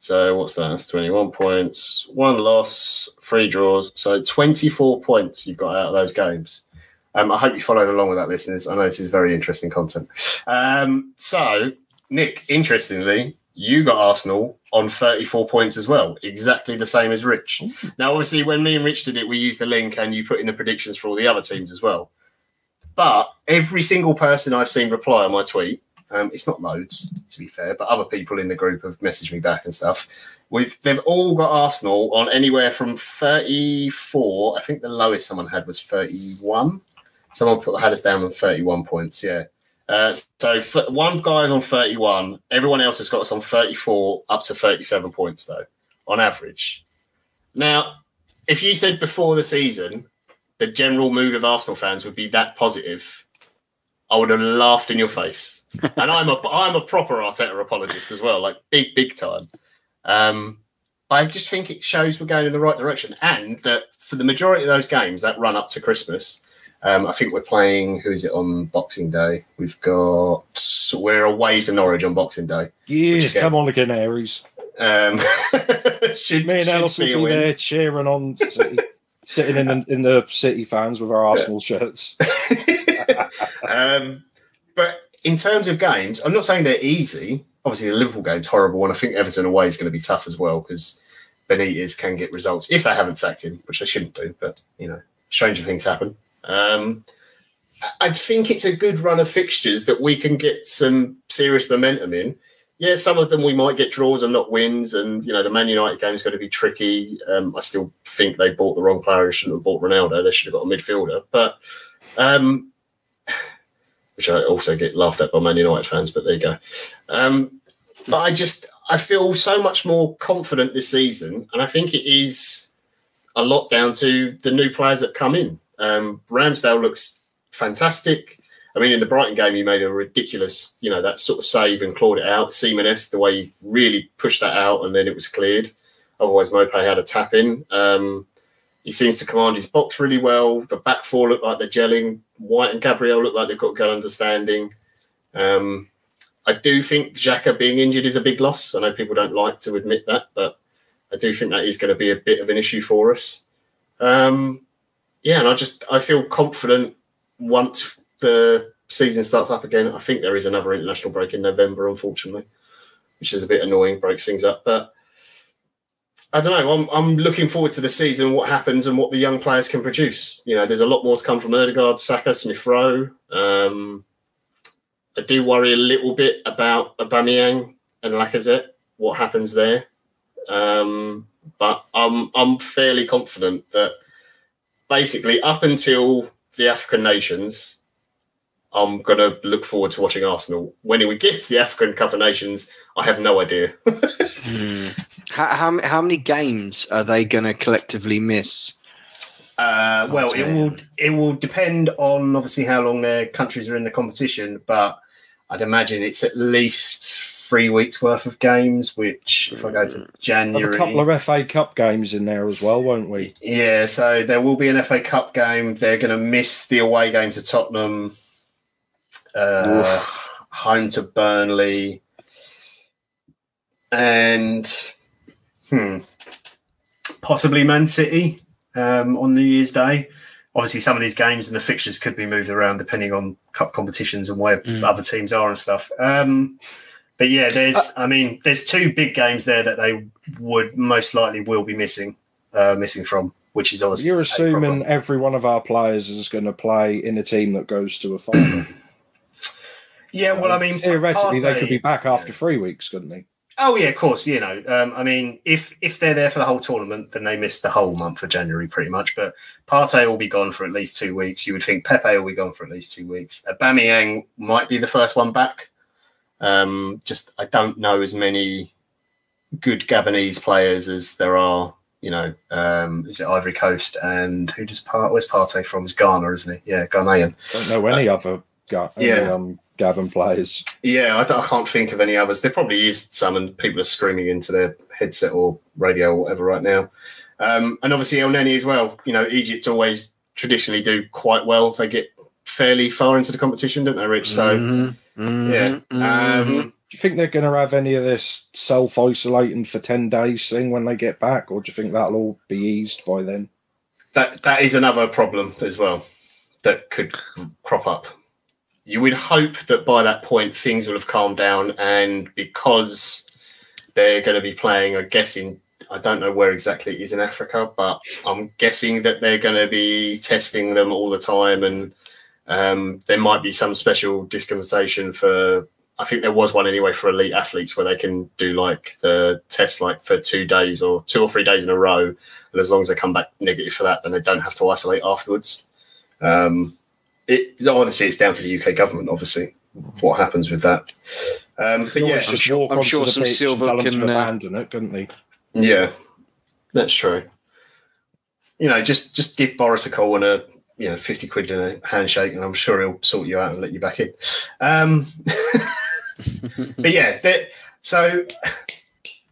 So what's that? That's 21 points, 1 loss, 3 draws. So 24 points you've got out of those games. I hope you followed along with that, listeners. I know this is very interesting content. So, Nick, interestingly, you got Arsenal on 34 points as well, exactly the same as Rich. Now, obviously, when me and Rich did it, we used the link and you put in the predictions for all the other teams as well. But every single person I've seen reply on my tweet, it's not loads, to be fair, but other people in the group have messaged me back and stuff. They've all got Arsenal on anywhere from 34. I think the lowest someone had was 31. Someone had us down on 31 points, yeah. So one guy's on 31. Everyone else has got us on 34 up to 37 points, though, on average. Now, if you said before the season the general mood of Arsenal fans would be that positive, I would have laughed in your face. And I'm a proper Arteta apologist as well, like big, big time. I just think it shows we're going in the right direction. And that for the majority of those games, that run up to Christmas, I think we're playing, who is it, on Boxing Day? We're away to Norwich on Boxing Day. Yes, come on again, Aries. Me and Ellis will be there cheering on City, sitting in the City fans with our Arsenal shirts. But in terms of games, I'm not saying they're easy. Obviously, the Liverpool game's horrible, and I think Everton away is going to be tough as well because Benitez can get results if they haven't sacked him, which they shouldn't do, but, stranger things happen. I think it's a good run of fixtures that we can get some serious momentum in. Yeah, some of them we might get draws and not wins, and the Man United game's going to be tricky. I still think they bought the wrong player. They shouldn't have bought Ronaldo. They should have got a midfielder, but which I also get laughed at by Man United fans. But there you go. But I feel so much more confident this season, and I think it is a lot down to the new players that come in. Ramsdale looks fantastic. I mean, in the Brighton game, he made a ridiculous, that sort of save and clawed it out. Seaman-esque, the way he really pushed that out and then it was cleared. Otherwise, Mope had a tap in. He seems to command his box really well. The back four look like they're gelling. White and Gabriel look like they've got good understanding. I do think Xhaka being injured is a big loss. I know people don't like to admit that, but I do think that is going to be a bit of an issue for us. Yeah, and I feel confident once the season starts up again. I think there is another international break in November, unfortunately, which is a bit annoying, breaks things up. But I don't know. I'm looking forward to the season, what happens and what the young players can produce. There's a lot more to come from Odegaard, Saka, Smith Rowe. I do worry a little bit about Aubameyang and Lacazette, what happens there. But I'm fairly confident that basically, up until the African nations, I'm going to look forward to watching Arsenal. When we get to the African Cup of Nations, I have no idea. How many games are they going to collectively miss? Well, it will depend on, obviously, how long their countries are in the competition, but I'd imagine it's at least 3 weeks worth of games, which if I go to January, have a couple of FA Cup games in there as well, won't we? Yeah, so there will be an FA Cup game. They're going to miss the away game to Tottenham, home to Burnley, and possibly Man City on New Year's Day. obviously some of these games and the fixtures could be moved around depending on cup competitions and where other teams are and stuff. But yeah, there's two big games there that they would most likely will be missing from, which is obviously. You're assuming every one of our players is going to play in a team that goes to a final. Yeah, well, I mean, theoretically, they could be back after 3 weeks, couldn't they? Oh yeah, of course. You know, I mean, if they're there for the whole tournament, then they miss the whole month of January, pretty much. But Partey will be gone for at least 2 weeks. You would think Pepe will be gone for at least 2 weeks. Aubameyang might be the first one back. I don't know as many good Gabonese players as there are. You know, is it Ivory Coast and where's Partey from? It's Ghana, isn't he? Yeah, Ghanaian. I don't know any other guy. Yeah. Gavin players. Yeah, I can't think of any others. There probably is some, and people are screaming into their headset or radio or whatever right now. And obviously Elneny as well. You know, Egypt always traditionally do quite well. They get fairly far into the competition, don't they, Rich? So, yeah. Do you think they're going to have any of this self-isolating for 10 days thing when they get back, or do you think that'll all be eased by then? That is another problem as well that could crop up. You would hope that by that point things will have calmed down, and because they're going to be playing, I'm guessing, I don't know where exactly it is in Africa, but I'm guessing that they're going to be testing them all the time, and there might be some special dispensation for, I think there was one anyway for elite athletes where they can do like the test like for 2 days or 2 or 3 days in a row, and as long as they come back negative for that, then they don't have to isolate afterwards. Honestly, it's down to the UK government, obviously, what happens with that. But yeah, I'm sure some silver can abandon it, couldn't they? Yeah, that's true. You know, just give Boris a call and £50 and a handshake, and I'm sure he'll sort you out and let you back in. But yeah, so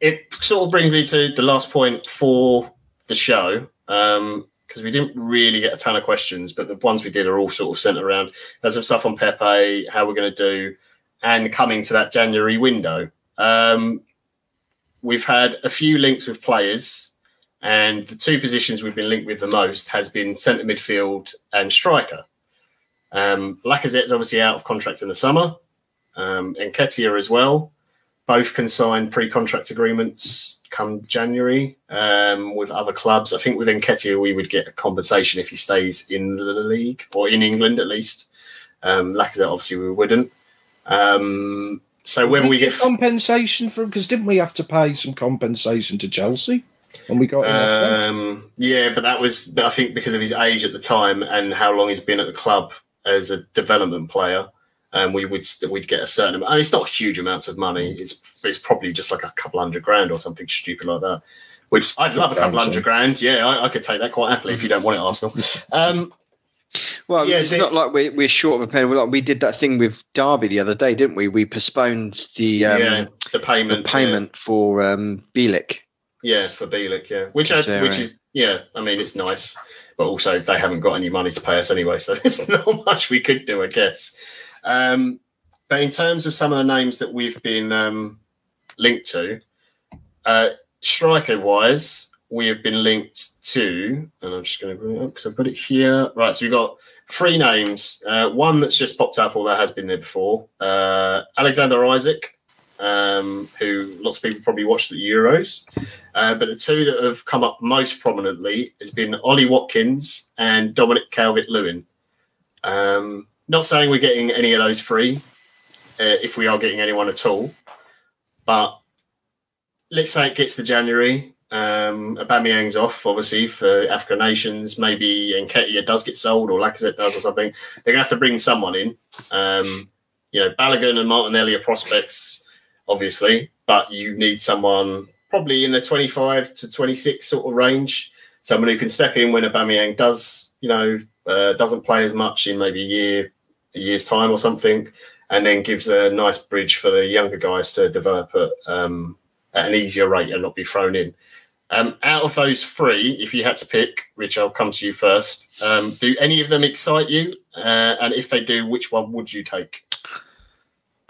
it sort of brings me to the last point for the show. Because we didn't really get a ton of questions, but the ones we did are all sort of centered around some stuff on Pepe, how we're going to do, and coming to that January window. We've had a few links with players, and the two positions we've been linked with the most has been centre midfield and striker. Lacazette's obviously out of contract in the summer, Nketiah as well. Both can sign pre-contract agreements come January with other clubs. I think with Nketiah, we would get a compensation if he stays in the league, or in England at least. Lacazette, obviously, we wouldn't. So whether we get compensation for him, because didn't we have to pay some compensation to Chelsea when we got him? Yeah, but that was, I think, because of his age at the time and how long he's been at the club as a development player. And we'd get a certain amount. I mean, it's not huge amounts of money. It's probably just like a couple £100,000 or something stupid like that. Which I'd love a couple £100,000. Yeah, I could take that quite happily if you don't want it, Arsenal. It's not like we're short of a penny. Like, we did that thing with Derby the other day, didn't we? We postponed the payment for Bielik. Yeah, for Bielik. Yeah, I mean, it's nice, but also they haven't got any money to pay us anyway, so there's not much we could do, I guess. But in terms of some of the names that we've been linked to, striker-wise, we have been linked to, and I'm just going to bring it up because I've got it here. Right, so we've got three names. One that's just popped up, although has been there before, Alexander Isak, who lots of people probably watched at the Euros. But the two that have come up most prominently has been Ollie Watkins and Dominic Calvert-Lewin. Not saying we're getting any of those free, if we are getting anyone at all. But let's say it gets to January. Aubameyang's off, obviously, for African nations. Maybe Nketiah does get sold, or Lacazette does, or something. They're going to have to bring someone in. Balogun and Martinelli are prospects, obviously. But you need someone probably in the 25 to 26 sort of range. Someone who can step in when Aubameyang does, doesn't play as much in maybe a year's time or something, and then gives a nice bridge for the younger guys to develop at an easier rate and not be thrown in. Out of those three, if you had to pick, Rich, I'll come to you first. Do any of them excite you? And if they do, which one would you take?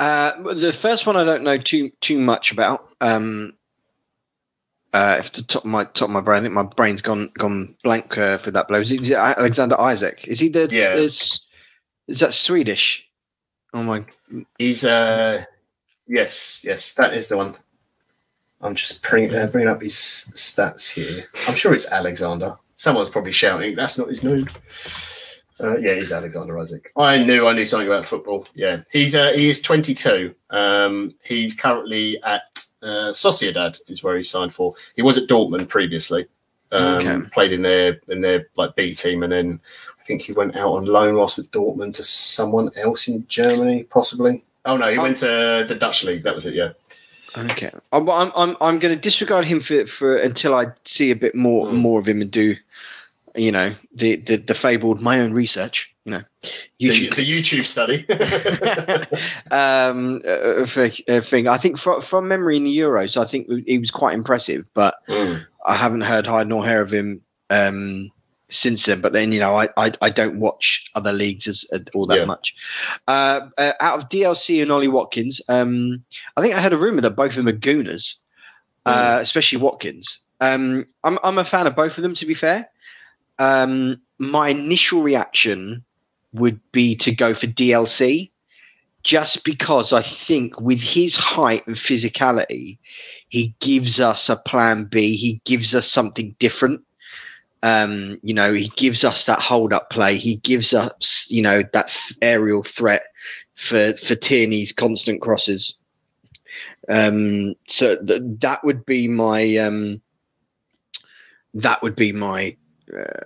The first one I don't know too much about. If the top of my brain, I think my brain's gone blank for that blow. Is it Alexander Isak? Is he the? Yeah. Is that Swedish? Oh my! He's yes, that is the one. I'm just bringing up his stats here. I'm sure it's Alexander. Someone's probably shouting, that's not his name. Yeah, he's Alexander Isak. I knew something about football. Yeah, he is 22. He's currently at Sociedad is where he signed for. He was at Dortmund previously. Played in their like B team, and then I think he went out on loan whilst at Dortmund to someone else in Germany, possibly. Oh no, he went to the Dutch league. That was it. Yeah. Okay, I'm going to disregard him for until I see a bit more of him and do, you know, the fabled my own research, you know, YouTube. The YouTube study. Thing I think from memory in the Euros, I think he was quite impressive, but I haven't heard hide nor hair of him since then. But then, you know, I don't watch other leagues all that much. Out of DLC and Ollie Watkins, I think I heard a rumor that both of them are gooners, especially Watkins. I'm a fan of both of them, to be fair. My initial reaction would be to go for DLC, just because I think with his height and physicality, he gives us a plan B. He gives us something different. You know, he gives us that hold up play. He gives us, you know, that aerial threat for Tierney's constant crosses. So that would be my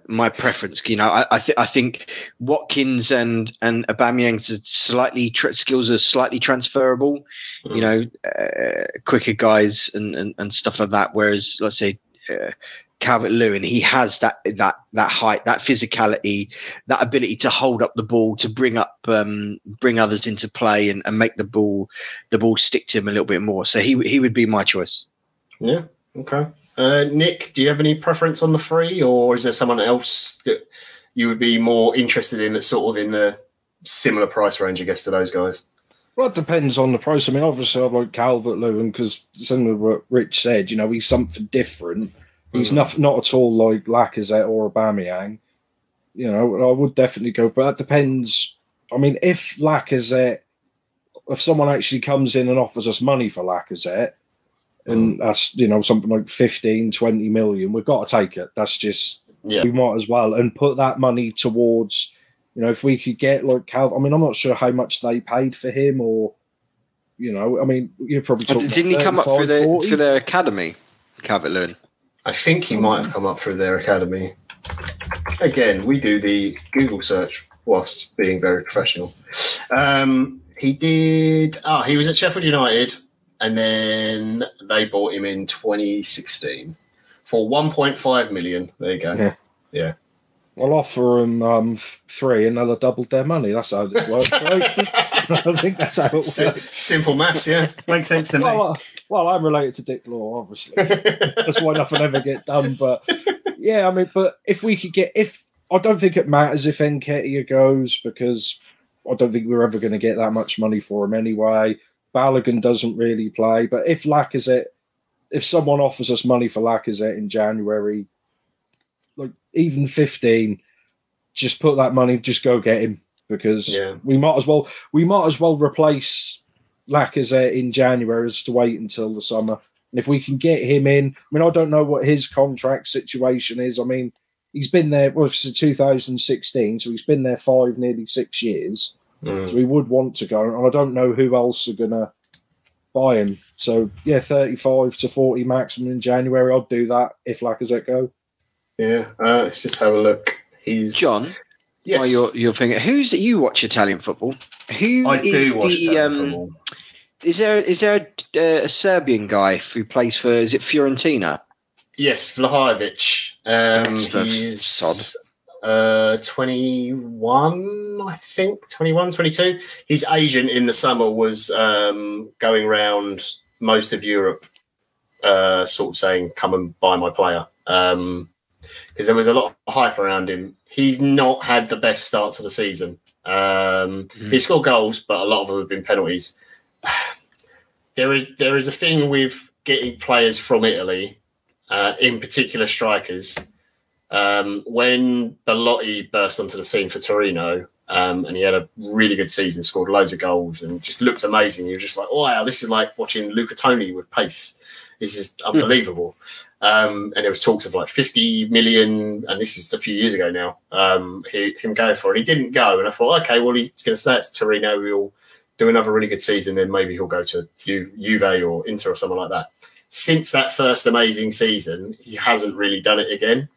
my preference. You know, I think Watkins and Aubameyang's skills are slightly transferable. You know, quicker guys and stuff like that. Whereas, let's say. Calvert-Lewin, he has that height, that physicality, that ability to hold up the ball, to bring others into play and make the ball stick to him a little bit more. So he would be my choice. Yeah. Okay. Nick, do you have any preference on the three, or is there someone else that you would be more interested in that's sort of in the similar price range, I guess, to those guys? Well, it depends on the price. I mean, obviously, I like Calvert-Lewin because similar to what Rich said, you know, he's something different. He's not at all like Lacazette or Aubameyang. You know, I would definitely go, but that depends. I mean, if someone actually comes in and offers us money for Lacazette, and that's, you know, something like 15, 20 million, we've got to take it. That's just, we might as well. And put that money towards, you know, if we could get like Calvert. I mean, I'm not sure how much they paid for him or, you know, I mean, you're probably talking about 35, 40. Didn't he come up through their academy, Calvert-Lewin? I think he might have come up through their academy. Again, we do the Google search whilst being very professional. He was at Sheffield United, and then they bought him in 2016 for 1.5 million. There you go. Yeah. I'll offer them three and they'll have doubled their money. That's how this works, right? I think that's how it works. Simple maths, yeah. Makes sense to me. Well, I'm related to Dick Law, obviously. That's why nothing ever get done. But, yeah, I mean, but if we could get... I don't think it matters if Nketiah goes, because I don't think we're ever going to get that much money for him anyway. Balogun doesn't really play. But if Lacazette... If someone offers us money for Lacazette in January... Like even 15, just put that money, just go get him, because we might as well replace Lacazette in January as to wait until the summer. And if we can get him in, I mean, I don't know what his contract situation is. I mean, he's been there since 2016, so he's been there nearly 6 years. So he would want to go, and I don't know who else are gonna buy him. So yeah, 35 to 40 maximum in January. I'd do that if Lacazette go. Yeah, let's just have a look. He's John. Yes, you're thinking. You watch Italian football? I do watch Italian football. Is there a Serbian guy who plays for? Is it Fiorentina? Yes, Vlahovic. He's sod. 21, I think. 21, 22. His agent in the summer was going round most of Europe, sort of saying, "Come and buy my player." Because there was a lot of hype around him. He's not had the best start to the season. He scored goals, but a lot of them have been penalties. There is a thing with getting players from Italy in particular strikers. When Belotti burst onto the scene for Torino, and he had a really good season, scored loads of goals and just looked amazing. You're just like, oh, wow, this is like watching Luca Toni with pace. This is unbelievable. And there was talks of like 50 million, and this is a few years ago now, him going for it. He didn't go, and I thought, okay, well, he's going to stay at Torino. He'll do another really good season, then maybe he'll go to Juve or Inter or someone like that. Since that first amazing season, he hasn't really done it again.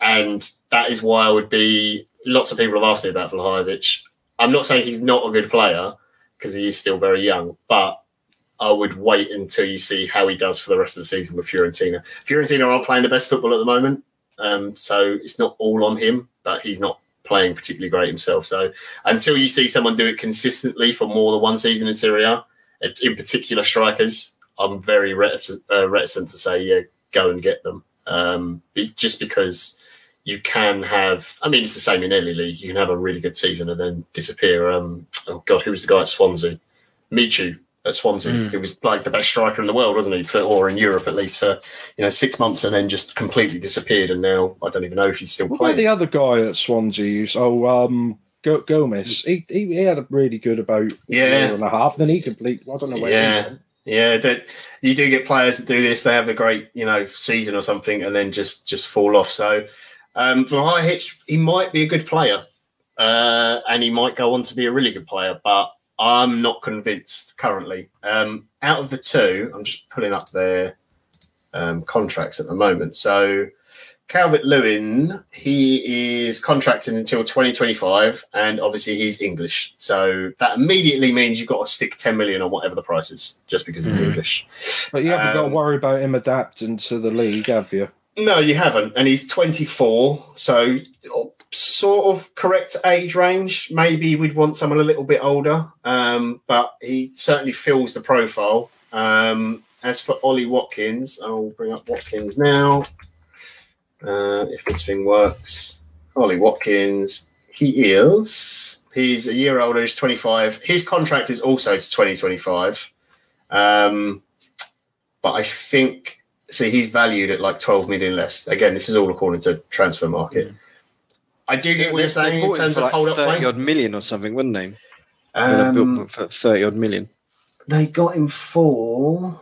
And that is why I would be... Lots of people have asked me about Vlahovic. I'm not saying he's not a good player, because he is still very young, but I would wait until you see how he does for the rest of the season with Fiorentina. Fiorentina are playing the best football at the moment, so it's not all on him, but he's not playing particularly great himself. So until you see someone do it consistently for more than one season in Serie A, in particular strikers, I'm very reticent to say, yeah, go and get them, just because... You can have, I mean, it's the same in any league. You can have a really good season and then disappear. Who was the guy at Swansea? Michu at Swansea. Who was like the best striker in the world, wasn't he? Or in Europe, at least, for 6 months, and then just completely disappeared. And now I don't even know if he's still playing. About the other guy at Swansea? Gomez. He had a really good about year and a half. Then he completely, I don't know where he went. Yeah, that you do get players that do this. They have a great season or something, and then just fall off. So. Vlahovic, he might be a good player, and he might go on to be a really good player, but I'm not convinced currently. Out of the two, I'm just pulling up their contracts at the moment. So Calvert-Lewin, he is contracted until 2025, and obviously he's English. So that immediately means you've got to stick 10 million on whatever the price is, just because he's English. But you haven't got to worry about him adapting to the league, have you? No, you haven't. And he's 24, so sort of correct age range. Maybe we'd want someone a little bit older, but he certainly fills the profile. As for Ollie Watkins, I'll bring up Watkins now, if this thing works. Ollie Watkins, he's a year older, he's 25. His contract is also to 2025, but I think... See, he's valued at like 12 million less. Again, this is all according to Transfer Market. I do get what you're saying in terms of hold up play. 30 odd million or something, wouldn't they? For 30 odd million. They got him for.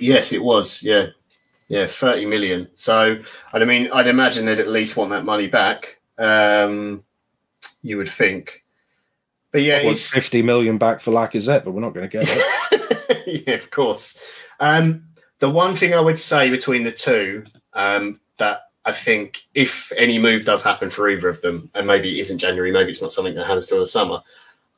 Yes, it was. Yeah, 30 million. So, I'd imagine they'd at least want that money back. You would think. But yeah, it's 50 million back for Lacazette, but we're not going to get it. Yeah, of course. The one thing I would say between the two, that I think if any move does happen for either of them, and maybe it isn't January, maybe it's not something that happens till the summer,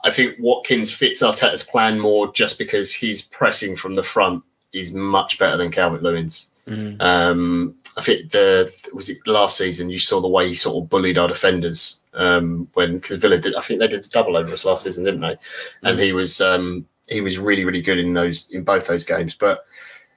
I think Watkins fits Arteta's plan more just because his pressing from the front is much better than Calvert-Lewin's. I think last season you saw the way he sort of bullied our defenders because Villa did. I think they did a double over us last season, didn't they? And he was really, really good in both those games, but.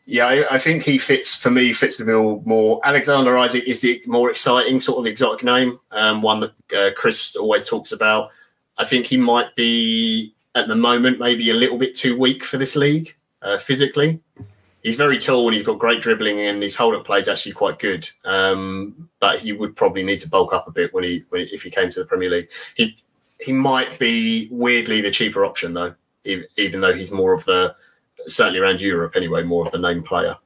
Yeah, I think he fits the bill more. Alexander Isak is the more exciting sort of exotic name, one that Chris always talks about. I think he might be, at the moment, maybe a little bit too weak for this league physically. He's very tall and he's got great dribbling and his hold-up play is actually quite good. But he would probably need to bulk up a bit if he came to the Premier League. He might be, weirdly, the cheaper option, though, even though he's more of the... Certainly around Europe, anyway, more of the name player.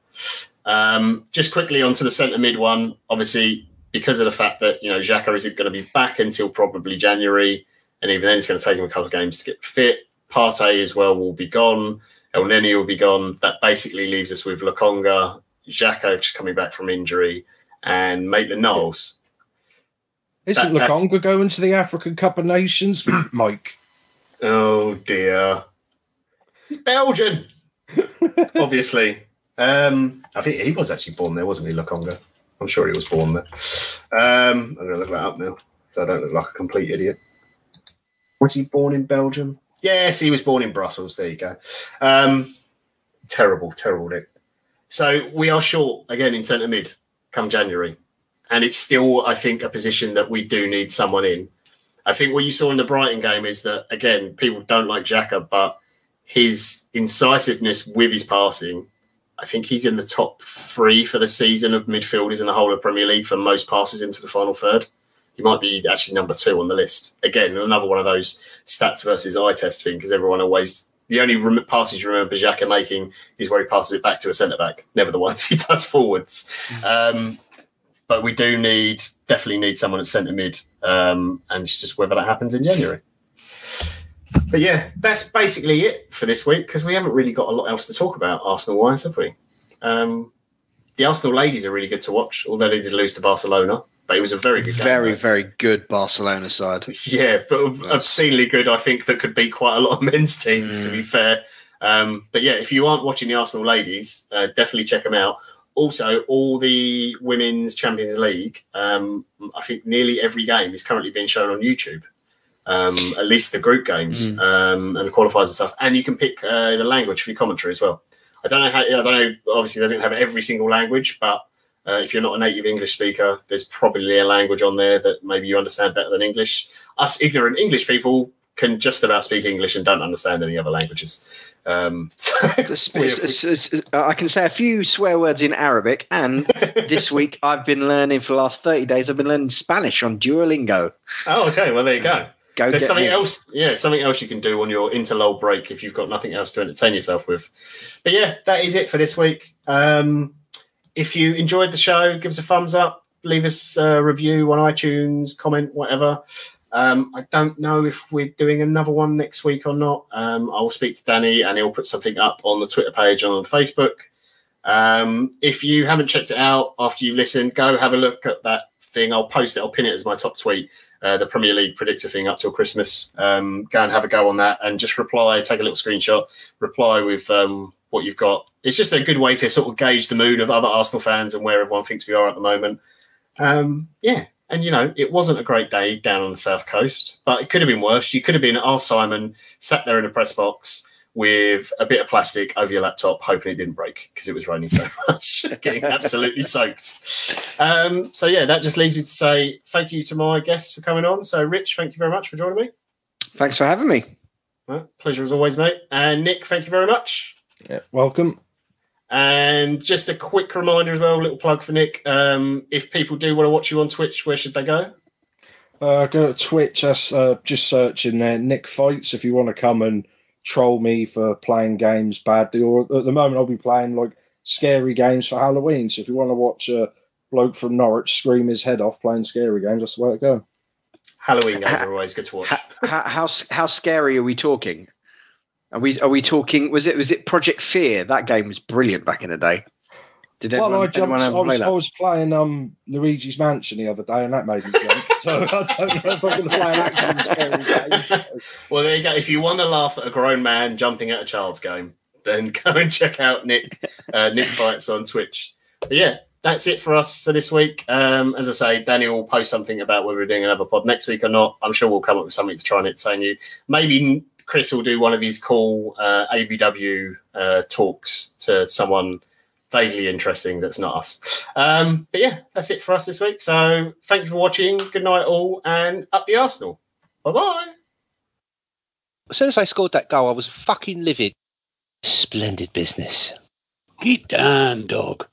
Just quickly onto the centre mid one, obviously, because of the fact that Xhaka isn't going to be back until probably January, and even then it's going to take him a couple of games to get fit. Partey as well will be gone. Elneny will be gone. That basically leaves us with Lokonga, Xhaka just coming back from injury, and Maitland-Niles. Isn't Lokonga going to the African Cup of Nations, Mike? Oh dear, he's Belgian. Obviously, I think he was actually born there, wasn't he, Lokonga? I'm sure he was born there. I'm going to look that up now, so I don't look like a complete idiot. Was he born in Belgium? Yes, he was born in Brussels. There you go. Terrible, Nick. So we are short again in centre mid come January, and it's still, I think, a position that we do need someone in. I think what you saw in the Brighton game is that again, people don't like Xhaka, but his incisiveness with his passing I think he's in the top three for the season of midfielders in the whole of the Premier League for most passes into the final third. He might be actually number two on the list. Again, another one of those stats versus eye test thing, because everyone always, the only passes you remember Xhaka making is where he passes it back to a centre-back, never the ones he does forwards. But we do definitely need someone at centre-mid, and it's just whether that happens in January. But yeah, that's basically it for this week, because we haven't really got a lot else to talk about Arsenal-wise, have we? The Arsenal ladies are really good to watch, although they did lose to Barcelona. But it was a very good game. Very, very good Barcelona side. Yeah, but obscenely good, I think, that could beat quite a lot of men's teams, to be fair. But yeah, if you aren't watching the Arsenal ladies, definitely check them out. Also, all the Women's Champions League, I think nearly every game is currently being shown on YouTube, at least the group games and the qualifiers and stuff. And you can pick the language for your commentary as well. I don't know, obviously they didn't have every single language, but if you're not a native English speaker, there's probably a language on there that maybe you understand better than English. Us ignorant English people can just about speak English and don't understand any other languages. I can say a few swear words in Arabic, and this week I've been learning for the last 30 days, I've been learning Spanish on Duolingo. Oh, okay. Well, there you go. Something else you can do on your interlull break if you've got nothing else to entertain yourself with. But yeah, that is it for this week. If you enjoyed the show, give us a thumbs up, leave us a review on iTunes, comment, whatever. I don't know if we're doing another one next week or not. I will speak to Danny and he'll put something up on the Twitter page and on Facebook. If you haven't checked it out after you've listened, go have a look at that thing. I'll post it. I'll pin it as my top tweet, the Premier League predictor thing up till Christmas. Go and have a go on that and just reply, take a little screenshot, reply with what you've got. It's just a good way to sort of gauge the mood of other Arsenal fans and where everyone thinks we are at the moment. Yeah. And, you know, it wasn't a great day down on the South Coast, but it could have been worse. You could have been R. Simon sat there in a press box with a bit of plastic over your laptop, hoping it didn't break because it was raining so much, getting absolutely soaked. So, yeah, that just leaves me to say thank you to my guests for coming on. So, Rich, thank you very much for joining me. Thanks for having me. Well, pleasure as always, mate. And Nick, thank you very much. Yeah, welcome. And just a quick reminder as well, a little plug for Nick. If people do want to watch you on Twitch, where should they go? Go to Twitch, just search in there, Nick Fights, if you want to come and troll me for playing games badly. Or at the moment, I'll be playing like scary games for Halloween. So if you want to watch a bloke from Norwich scream his head off playing scary games, that's the way to go. Halloween games are always good to watch. How scary are we talking? Are we talking? Was it Project Fear? That game was brilliant back in the day. I was playing Luigi's Mansion the other day, and that made me jump. So I don't know if I'm going to play an action scary game. Well, there you go. If you want to laugh at a grown man jumping at a child's game, then go and check out Nick Fights on Twitch. But yeah, that's it for us for this week. As I say, Daniel will post something about whether we're doing another pod next week or not. I'm sure we'll come up with something to try and entertain you. Maybe Chris will do one of his cool ABW talks to someone vaguely interesting that's not us. But yeah, that's it for us this week. So thank you for watching. Good night all, and up the Arsenal. Bye-bye. As soon as I scored that goal, I was fucking livid. Splendid business. Get down, dog.